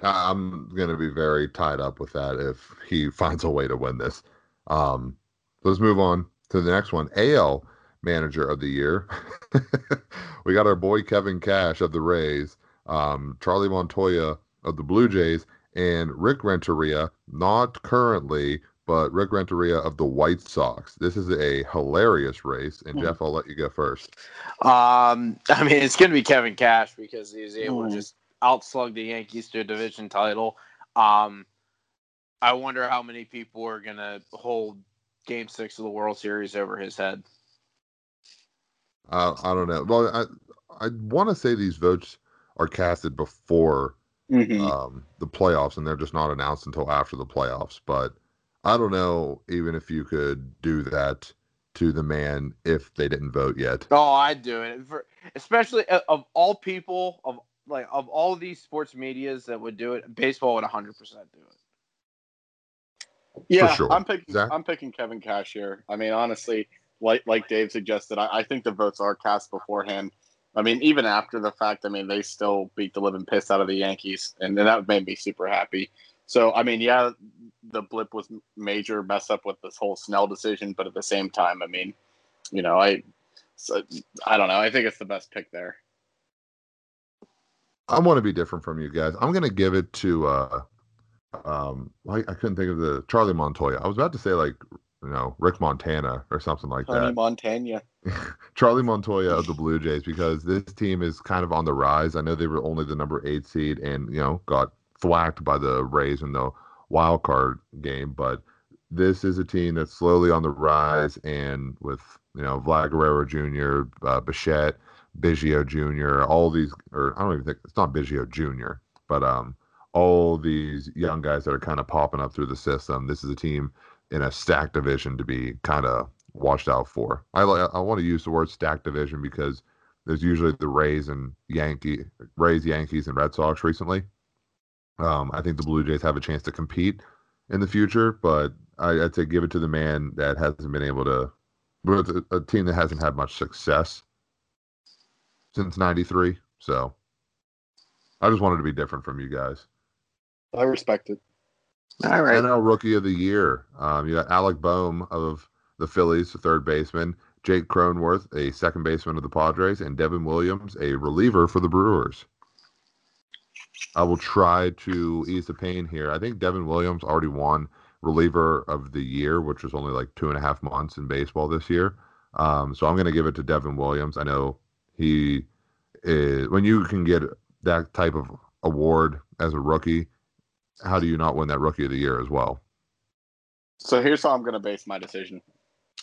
I'm going to be very tied up with that if he finds a way to win this. Let's move on to the next one. AL Manager of the Year. We got our boy Kevin Cash of the Rays, Charlie Montoya of the Blue Jays, and Rick Renteria, not currently, but Rick Renteria of the White Sox. This is a hilarious race, and Jeff, I'll let you go first. I mean, it's going to be Kevin Cash because he was able to just outslug the Yankees to a division title. I wonder how many people are going to hold Game 6 of the World Series over his head. I don't know. Well, I want to say these votes are casted before the playoffs, and they're just not announced until after the playoffs. But I don't know even if you could do that to the man if they didn't vote yet. Oh, I'd do it. Especially of all people, of all these sports medias that would do it, baseball would 100% do it. Yeah, sure. I'm picking Kevin Cash here. I mean, honestly, like Dave suggested, I think the votes are cast beforehand. I mean, even after the fact, I mean, they still beat the living piss out of the Yankees, and that made me super happy. So, I mean, yeah, the blip was major mess up with this whole Snell decision, but at the same time, I mean, you know, I don't know. I think it's the best pick there. I want to be different from you guys. I'm going to give it to, I couldn't think of the Charlie Montoya. I was about to say, like, you know, Rick Montana or something like that. Charlie Montoya of the Blue Jays, because this team is kind of on the rise. I know they were only the number 8 seed and, you know, got thwacked by the Rays in the wild card game, but this is a team that's slowly on the rise, and with, you know, Vlad Guerrero Jr., Bichette, Biggio Jr., all these, or I don't even think it's not Biggio Jr., but all these young guys that are kind of popping up through the system. This is a team in a stacked division to be kind of watched out for. I want to use the word stacked division because there's usually the Rays, Yankees, and Red Sox recently. I think the Blue Jays have a chance to compete in the future, but I'd say give it to the man that hasn't been able to, a team that hasn't had much success since 93. So I just wanted to be different from you guys. I respect it. All right. NL Rookie of the Year. You got Alec Bohm of the Phillies, the third baseman, Jake Cronenworth, a second baseman of the Padres, and Devin Williams, a reliever for the Brewers. I will try to ease the pain here. I think Devin Williams already won reliever of the year, which was only like 2.5 months in baseball this year. So I'm going to give it to Devin Williams. I know he is, when you can get that type of award as a rookie, how do you not win that Rookie of the Year as well? So here's how I'm going to base my decision.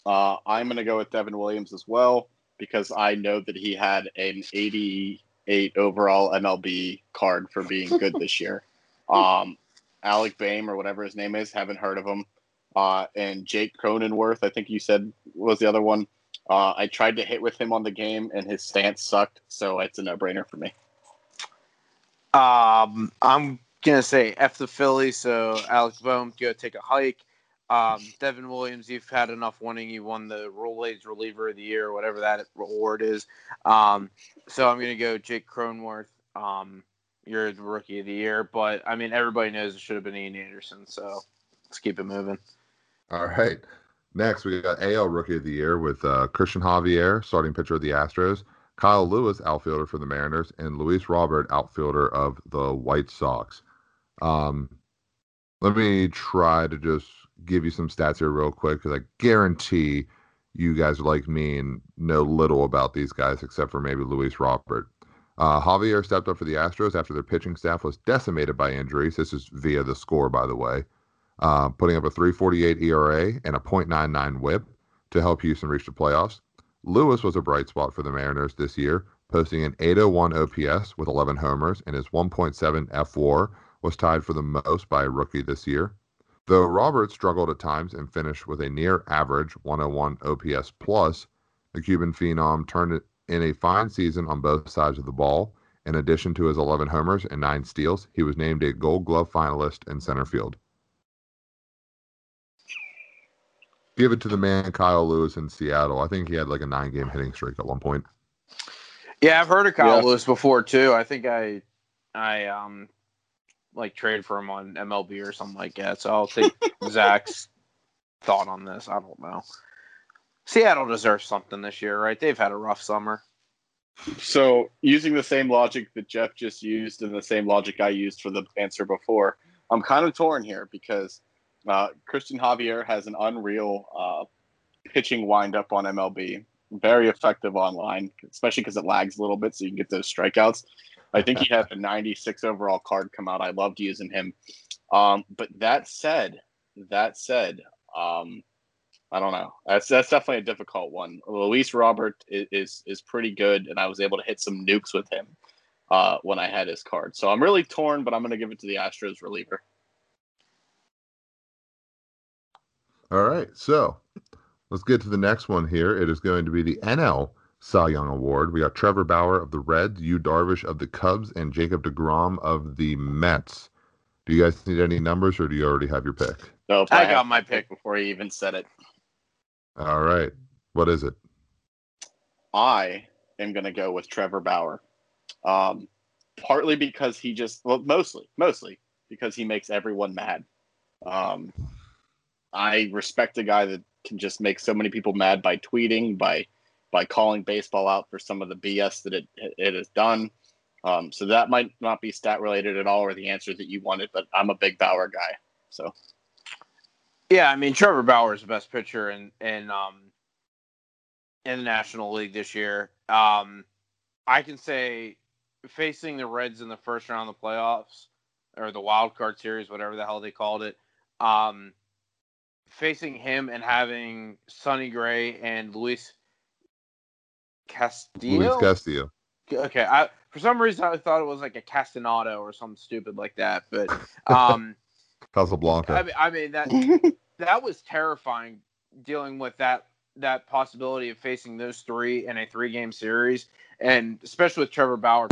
I'm going to go with Devin Williams as well because I know that he had an 88 overall MLB card for being good this year. Alec Boehm or whatever his name is, haven't heard of him. And Jake Cronenworth, I think you said was the other one. I tried to hit with him on the game and his stance sucked, so it's a no-brainer for me. I'm going to say F the Philly, so Alec Bohm, go take a hike. Devin Williams, you've had enough winning. You won the Royals Reliever of the Year, whatever that award is. So I'm going to go Jake Cronenworth. You're the Rookie of the Year. But, I mean, everybody knows it should have been Ian Anderson, so let's keep it moving. All right. Next, we got AL Rookie of the Year with Christian Javier, starting pitcher of the Astros, Kyle Lewis, outfielder for the Mariners, and Luis Robert, outfielder of the White Sox. Let me try to just give you some stats here real quick because I guarantee you guys are like me and know little about these guys except for maybe Luis Robert. Javier stepped up for the Astros after their pitching staff was decimated by injuries. This is via the score, by the way. Putting up a 3.48 ERA and a .99 whip to help Houston reach the playoffs. Lewis was a bright spot for the Mariners this year, posting an 801 OPS with 11 homers, and his 1.7 F4 was tied for the most by a rookie this year. Though Roberts struggled at times and finished with a near-average 101 OPS plus, the Cuban phenom turned in a fine season on both sides of the ball. In addition to his 11 homers and 9 steals, he was named a Gold Glove finalist in center field. Give it to the man, Kyle Lewis in Seattle. I think he had like a 9-game hitting streak at one point. Yeah, I've heard of Kyle Lewis before too. I think I like traded for him on MLB or something like that. So I'll take Zach's thought on this. I don't know. Seattle deserves something this year, right? They've had a rough summer. So using the same logic that Jeff just used and the same logic I used for the answer before, I'm kind of torn here because Christian Javier has an unreal pitching windup on MLB. Very effective online, especially because it lags a little bit, so you can get those strikeouts. I think he had a 96 overall card come out. I loved using him. But that said, I don't know. That's definitely a difficult one. Luis Robert is pretty good, and I was able to hit some nukes with him when I had his card. So I'm really torn, but I'm going to give it to the Astros reliever. All right, so let's get to the next one here. It is going to be the NL Cy Young Award. We got Trevor Bauer of the Reds, Yu Darvish of the Cubs, and Jacob deGrom of the Mets. Do you guys need any numbers, or do you already have your pick? Nope, I got my pick before he even said it. All right. What is it? I am going to go with Trevor Bauer. Partly because he just – well, mostly because he makes everyone mad. I respect a guy that can just make so many people mad by tweeting, by calling baseball out for some of the BS that it has done. So that might not be stat-related at all or the answer that you wanted, but I'm a big Bauer guy. So, yeah, I mean, Trevor Bauer is the best pitcher in the National League this year. I can say facing the Reds in the first round of the playoffs or the wild card series, whatever the hell they called it, facing him and having Sonny Gray and Luis Castillo. Okay, for some reason I thought it was like a Castaneda or something stupid like that, but Casablanca. I mean that was terrifying dealing with that possibility of facing those three in a 3-game series, and especially with Trevor Bauer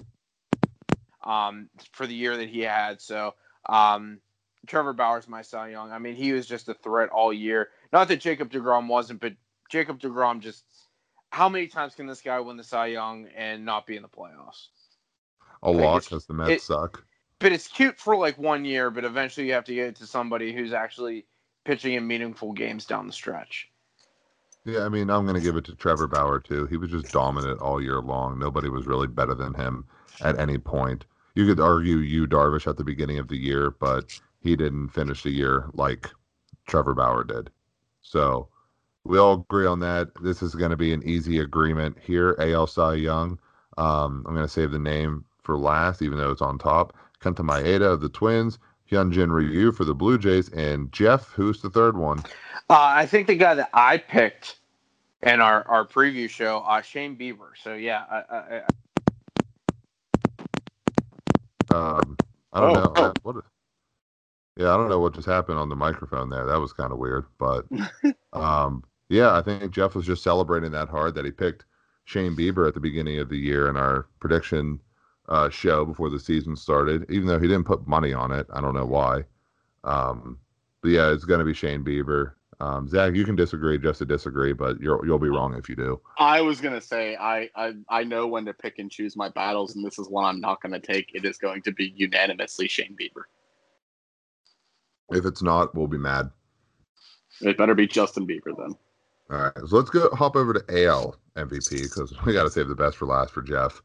for the year that he had. So Trevor Bauer's my Cy Young. I mean, he was just a threat all year. Not that Jacob deGrom wasn't, but Jacob deGrom just. How many times can this guy win the Cy Young and not be in the playoffs? A lot, because the Mets suck. But it's cute for like 1 year, but eventually you have to get it to somebody who's actually pitching in meaningful games down the stretch. Yeah, I mean, I'm going to give it to Trevor Bauer, too. He was just dominant all year long. Nobody was really better than him at any point. You could argue Yu Darvish at the beginning of the year, but he didn't finish the year like Trevor Bauer did. So we all agree on that. This is going to be an easy agreement here. AL Cy Young. I'm going to save the name for last, even though it's on top. Kenta Maeda of the Twins, Hyunjin Ryu for the Blue Jays, and Jeff, who's the third one? I think the guy that I picked in our preview show, Shane Bieber. So, yeah. I don't know. Yeah, I don't know what just happened on the microphone there. That was kind of weird. But, yeah, I think Jeff was just celebrating that hard that he picked Shane Bieber at the beginning of the year in our prediction show before the season started, even though he didn't put money on it. I don't know why. But, yeah, it's going to be Shane Bieber. Zach, you can disagree just to disagree, but you'll be wrong if you do. I was going to say I know when to pick and choose my battles, and this is one I'm not going to take. It is going to be unanimously Shane Bieber. If it's not, we'll be mad. It better be Justin Bieber then. All right, so let's go hop over to AL MVP because we got to save the best for last for Jeff.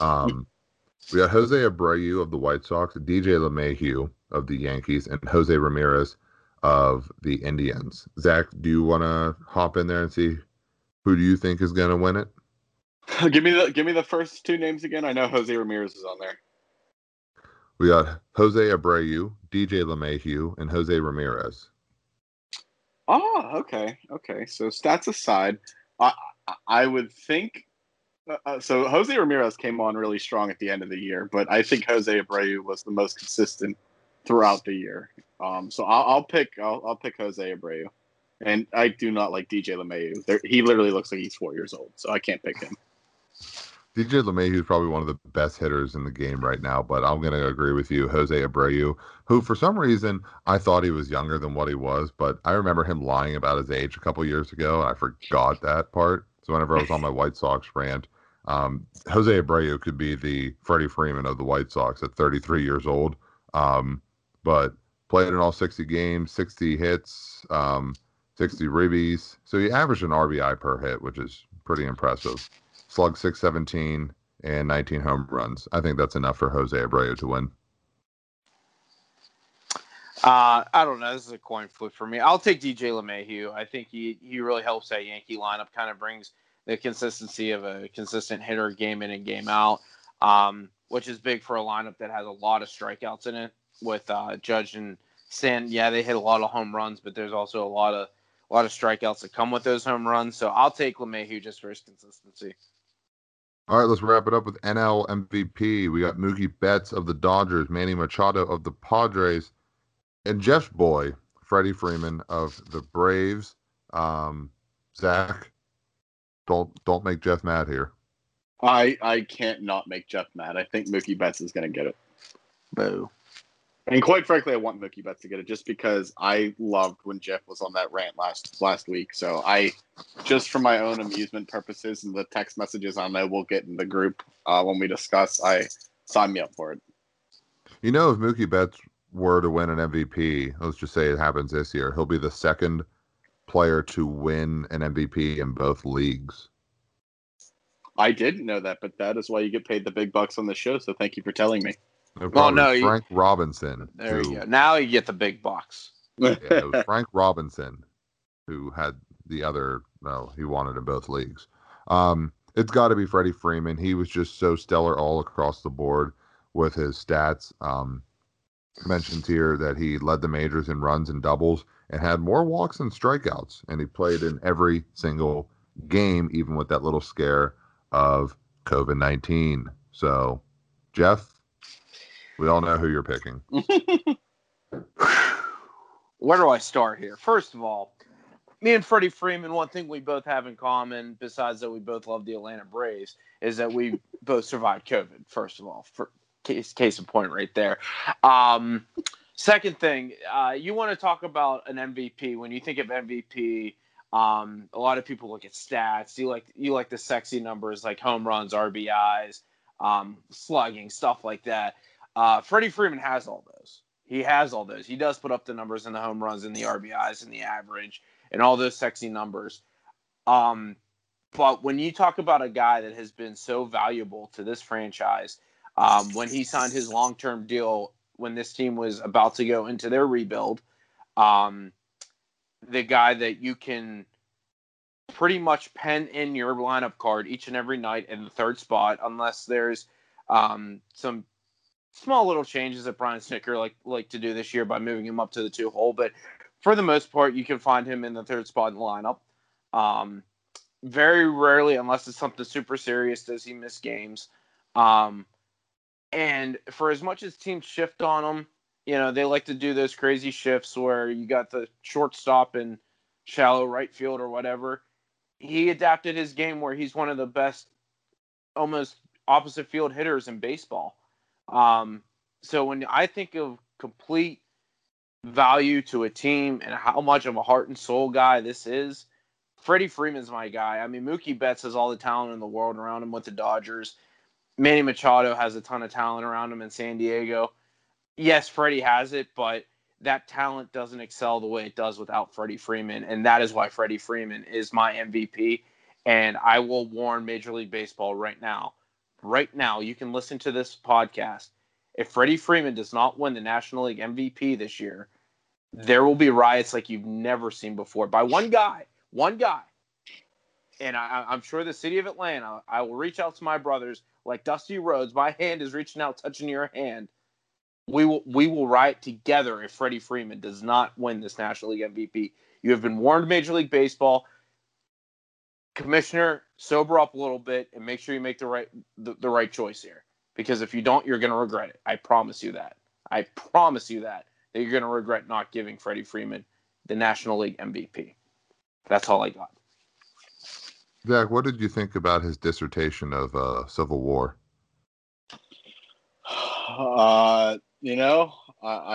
We got Jose Abreu of the White Sox, DJ LeMahieu of the Yankees, and Jose Ramirez of the Indians. Zach, do you want to hop in there and see who do you think is going to win it? Give me the first two names again. I know Jose Ramirez is on there. We got Jose Abreu, DJ LeMahieu, and Jose Ramirez. Oh, okay. So stats aside, I would think so Jose Ramirez came on really strong at the end of the year, but I think Jose Abreu was the most consistent throughout the year. So I'll pick Jose Abreu, and I do not like DJ LeMahieu. He literally looks like he's 4 years old, so I can't pick him. DJ LeMahieu is probably one of the best hitters in the game right now, but I'm going to agree with you, Jose Abreu, who for some reason I thought he was younger than what he was, but I remember him lying about his age a couple years ago, and I forgot that part. So whenever I was on my White Sox rant, Jose Abreu could be the Freddie Freeman of the White Sox at 33 years old, but played in all 60 games, 60 hits, 60 ribbies. So he averaged an RBI per hit, which is pretty impressive. Slug 617 and 19 home runs. I think that's enough for Jose Abreu to win. I don't know. This is a coin flip for me. I'll take DJ LeMahieu. I think he really helps that Yankee lineup, kind of brings the consistency of a consistent hitter game in and game out, which is big for a lineup that has a lot of strikeouts in it with Judge and Stanton. Yeah, they hit a lot of home runs, but there's also a lot of strikeouts that come with those home runs. So I'll take LeMahieu just for his consistency. All right, let's wrap it up with NL MVP. We got Mookie Betts of the Dodgers, Manny Machado of the Padres, and Jeff's boy, Freddie Freeman of the Braves. Zach, don't make Jeff mad here. I can't not make Jeff mad. I think Mookie Betts is going to get it. Boo. And quite frankly, I want Mookie Betts to get it just because I loved when Jeff was on that rant last week. So I, just for my own amusement purposes and the text messages I know we'll get in the group when we discuss, I signed me up for it. You know, if Mookie Betts were to win an MVP, let's just say it happens this year, he'll be the second player to win an MVP in both leagues. I didn't know that, but that is why you get paid the big bucks on the show. So thank you for telling me. Well, no, Frank Robinson. There you go. Now you get the big box. Yeah, it was Frank Robinson, who had the other. No, he wanted in both leagues. It's got to be Freddie Freeman. He was just so stellar all across the board with his stats. Mentioned here that he led the majors in runs and doubles, and had more walks than strikeouts, and he played in every single game, even with that little scare of COVID-19. So, Jeff. We all know who you're picking. Where do I start here? First of all, me and Freddie Freeman, one thing we both have in common, besides that we both love the Atlanta Braves, is that we both survived COVID, first of all. For case in point right there. Second thing, you want to talk about an MVP. When you think of MVP, a lot of people look at stats. You like the sexy numbers like home runs, RBIs, slugging, stuff like that. Freddie Freeman has all those. He has all those. He does put up the numbers and the home runs and the RBIs and the average and all those sexy numbers. But when you talk about a guy that has been so valuable to this franchise, when he signed his long-term deal, when this team was about to go into their rebuild, the guy that you can pretty much pen in your lineup card each and every night in the third spot, unless there's some small little changes that Brian Snicker like to do this year by moving him up to the two hole, but for the most part, you can find him in the third spot in the lineup. Very rarely, unless it's something super serious, does he miss games. And for as much as teams shift on him, you know, they like to do those crazy shifts where you got the shortstop in shallow right field or whatever. He adapted his game where he's one of the best, almost opposite field hitters in baseball. So when I think of complete value to a team and how much of a heart and soul guy this is, Freddie Freeman's my guy. I mean, Mookie Betts has all the talent in the world around him with the Dodgers. Manny Machado has a ton of talent around him in San Diego. Yes, Freddie has it, but that talent doesn't excel the way it does without Freddie Freeman, and that is why Freddie Freeman is my MVP, and I will warn Major League Baseball right now. Right now, you can listen to this podcast. If Freddie Freeman does not win the National League MVP this year, there will be riots like you've never seen before by one guy. And I'm sure the city of Atlanta, I will reach out to my brothers like Dusty Rhodes. My hand is reaching out, touching your hand. We will riot together if Freddie Freeman does not win this National League MVP. You have been warned, Major League Baseball. Commissioner, sober up a little bit and make sure you make the right choice here. Because if you don't, you're going to regret it. I promise you that. I promise you that you're going to regret not giving Freddie Freeman the National League MVP. That's all I got. Zach, what did you think about his dissertation of Civil War? I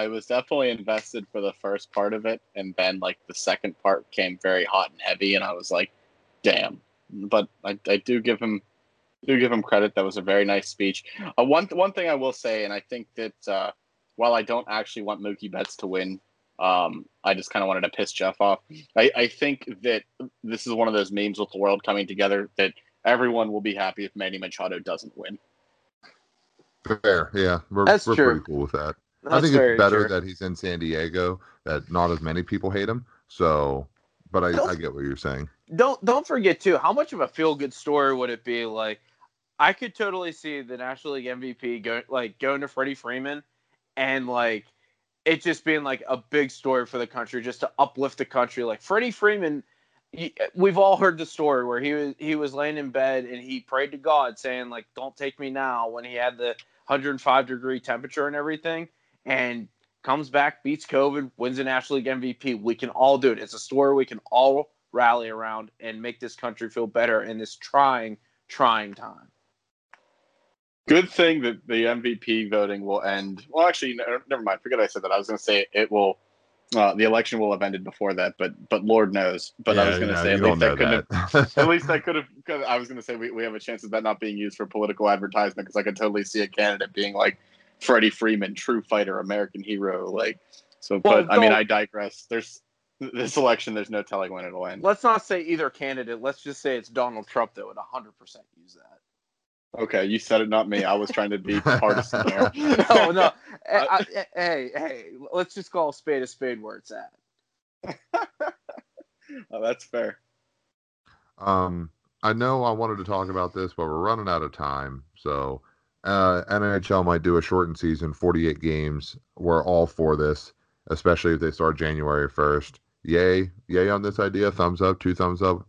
was definitely invested for the first part of it. And then, like, the second part came very hot and heavy. And I was like, damn, but I do give him credit. That was a very nice speech. One thing I will say, and I think that while I don't actually want Mookie Betts to win, I just kind of wanted to piss Jeff off. I think that this is one of those memes with the world coming together that everyone will be happy if Manny Machado doesn't win. Fair, yeah, we're pretty cool with that. I think it's better that he's in San Diego, that not as many people hate him. So, but I get what you're saying. Don't forget too, how much of a feel good story would it be? Like, I could totally see the National League MVP going to Freddie Freeman, and like it just being like a big story for the country, just to uplift the country. Like Freddie Freeman, we've all heard the story where he was laying in bed and he prayed to God saying like, "Don't take me now," when he had the 105 degree temperature and everything, and comes back, beats COVID, wins the National League MVP. We can all do it. It's a story we can all rally around and make this country feel better in this trying time. Good thing that the MVP voting will end. Well, actually, never mind. Forget I said that. I was going to say it will. The election will have ended before that, but Lord knows. But yeah, I was going to say at least that could have. I was going to say we have a chance of that not being used for political advertisement, because I could totally see a candidate being like Freddie Freeman, true fighter, American hero. Like, so. But well, I mean, I digress. There's this election. There's no telling when it'll end. Let's not say either candidate. Let's just say it's Donald Trump that would 100% use that. Okay, you said it, not me. I was trying to be partisan there. No. Hey, let's just call a spade where it's at. Oh, that's fair. I know I wanted to talk about this, but we're running out of time. So NHL might do a shortened season, 48 games. We're all for this, especially if they start January 1st. Yay on this idea. Thumbs up, two thumbs up.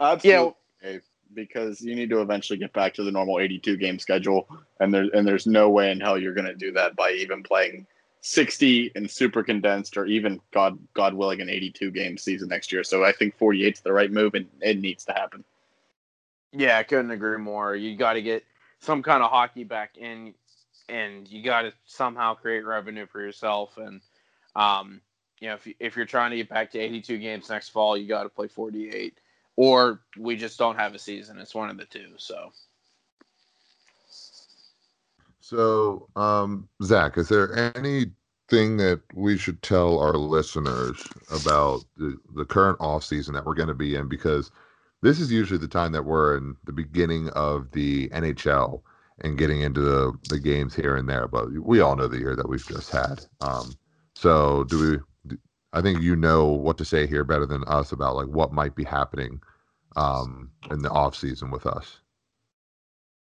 Absolutely. Yeah. Because you need to eventually get back to the normal 82-game schedule, and there's no way in hell you're going to do that by even playing 60 and super condensed, or even God willing, an 82-game season next year. So I think 48's the right move, and it needs to happen. Yeah, I couldn't agree more. You got to get some kind of hockey back in, and you got to somehow create revenue for yourself. And you know, if you're trying to get back to 82 games next fall, you got to play 48. Or we just don't have a season. It's one of the two. So, Zach, is there anything that we should tell our listeners about the current off season that we're going to be in? Because this is usually the time that we're in the beginning of the NHL and getting into the games here and there. But we all know the year that we've just had. So do we? I think you know what to say here better than us about like what might be happening in the off season with us.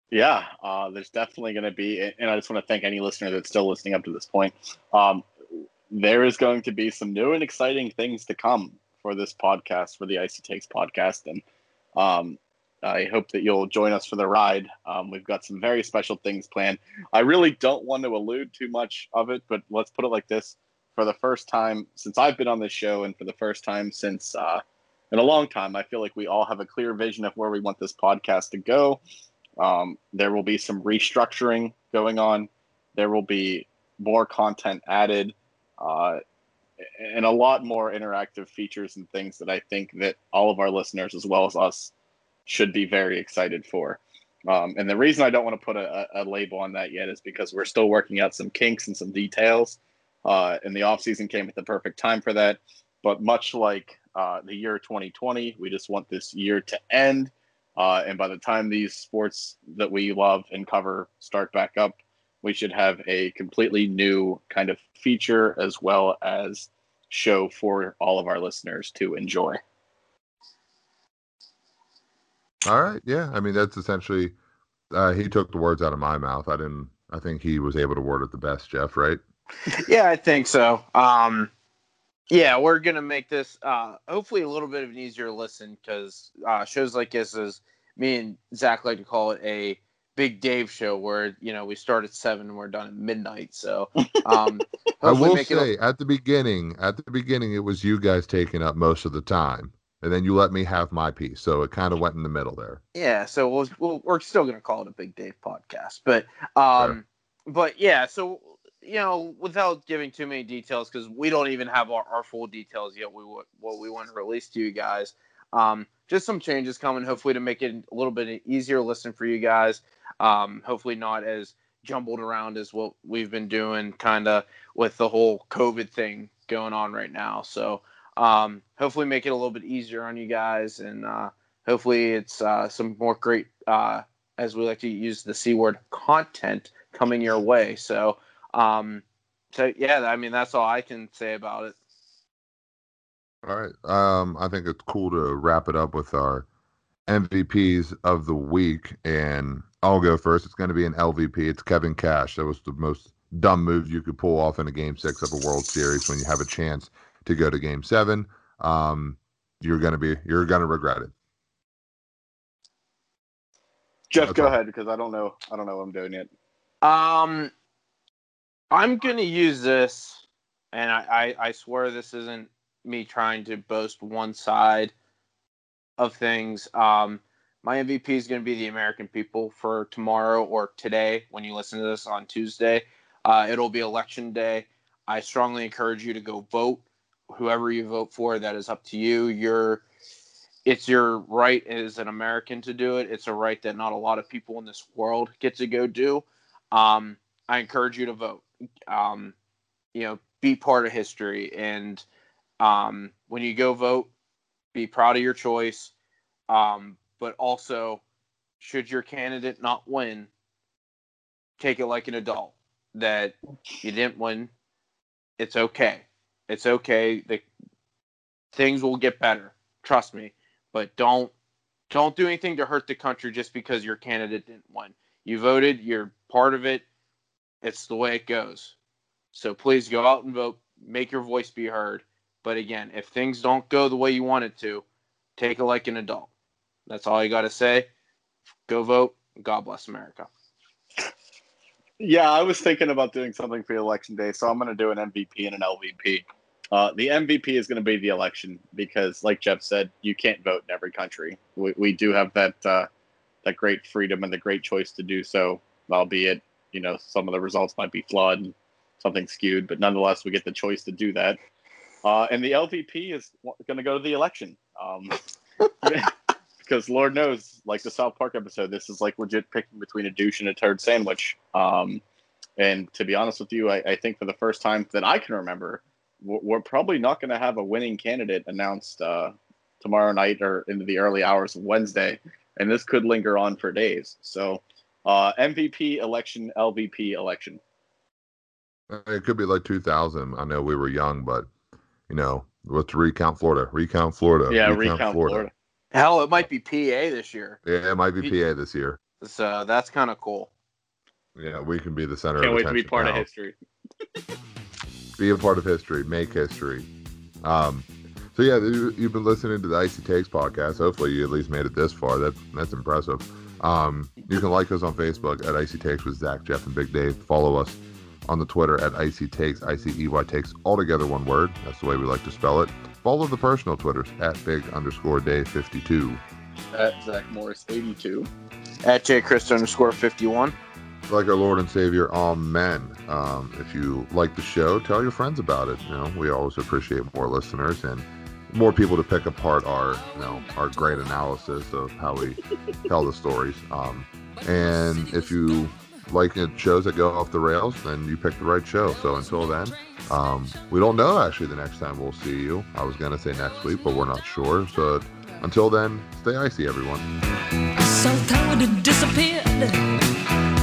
Yeah, there's definitely going to be, and I just want to thank any listener that's still listening up to this point. There is going to be some new and exciting things to come for this podcast, for the Icy Takes podcast, and I hope that you'll join us for the ride. We've got some very special things planned. I really don't want to allude too much of it, but let's put it like this. For the first time since I've been on this show, and for the first time since in a long time, I feel like we all have a clear vision of where we want this podcast to go. There will be some restructuring going on. There will be more content added, and a lot more interactive features and things that I think that all of our listeners, as well as us, should be very excited for. And the reason I don't want to put a label on that yet is because we're still working out some kinks and some details. And the offseason came at the perfect time for that. But much like the year 2020, we just want this year to end. And by the time these sports that we love and cover start back up, we should have a completely new kind of feature as well as show for all of our listeners to enjoy. All right. Yeah. I mean, that's essentially, he took the words out of my mouth. I think he was able to word it the best, Jeff, right? Yeah, I think so. Yeah, we're going to make this hopefully a little bit of an easier listen, because shows like this, is me and Zach like to call it a Big Dave show, where, you know, we start at 7 and we're done at midnight. So I will say at the beginning, it was you guys taking up most of the time, and then you let me have my piece. So it kind of went in the middle there. Yeah. So we're still going to call it a Big Dave podcast, but yeah, so, you know, without giving too many details, because we don't even have our full details yet, what we want to release to you guys. Just some changes coming, hopefully to make it a little bit easier listen for you guys. Hopefully not as jumbled around as what we've been doing, kind of with the whole COVID thing going on right now. So hopefully make it a little bit easier on you guys, and hopefully it's some more great, as we like to use the C word, content coming your way. So So, yeah, I mean, that's all I can say about it. All right. I think it's cool to wrap it up with our MVPs of the week. And I'll go first. It's going to be an LVP. It's Kevin Cash. That was the most dumb move you could pull off in a Game 6 of a World Series when you have a chance to go to Game 7. You're going to regret it. Jeff, okay. Go ahead, because I don't know what I'm doing yet. I'm going to use this, and I swear this isn't me trying to boast one side of things. My MVP is going to be the American people for tomorrow or today. When you listen to this on Tuesday, it'll be Election Day. I strongly encourage you to go vote. Whoever you vote for, that is up to you. It's your right as an American to do it. It's a right that not a lot of people in this world get to go do. I encourage you to vote. Be part of history. And when you go vote, be proud of your choice. But also, should your candidate not win, take it like an adult that you didn't win. It's okay. It's okay. Things will get better. Trust me. But don't do anything to hurt the country just because your candidate didn't win. You voted. You're part of it. It's the way it goes. So please go out and vote. Make your voice be heard. But again, if things don't go the way you want it to, take it like an adult. That's all you got to say. Go vote. God bless America. Yeah, I was thinking about doing something for Election Day, so I'm going to do an MVP and an LVP. The MVP is going to be the election because, like Jeff said, you can't vote in every country. We do have that great freedom and the great choice to do so, albeit some of the results might be flawed and something skewed, but nonetheless, we get the choice to do that. And the LVP is going to go to the election. Because Lord knows, like the South Park episode, this is like legit picking between a douche and a turd sandwich. And to be honest with you, I think for the first time that I can remember, we're probably not going to have a winning candidate announced tomorrow night or into the early hours of Wednesday. And this could linger on for days. So MVP election, LVP election. It could be like 2000. I know we were young, but, let's recount Florida. Yeah, recount Florida. Hell, it might be PA this year. Yeah, it might be PA this year. So that's kind of cool. Yeah, we can be the center of attention. Can't wait to be part of history. Be a part of history. Make history. So, yeah, you've been listening to the Icy Takes podcast. Hopefully you at least made it this far. That's impressive. You can like us on Facebook at Icy Takes with Zach, Jeff, and Big Dave. Follow us on the Twitter at Icy Takes, ICEY Takes, all together one word. That's the way we like to spell it. Follow the personal Twitters at Big_Dave52. At Zach Morris82. At JChrist_51. Like our Lord and Savior, amen. If you like the show, tell your friends about it. We always appreciate more listeners and more people to pick apart our, our great analysis of how we tell the stories. And if you like shows that go off the rails, then you pick the right show. So until then, we don't know actually the next time we'll see you. I was going to say next week, but we're not sure. So until then, stay icy, everyone. So tired it disappeared.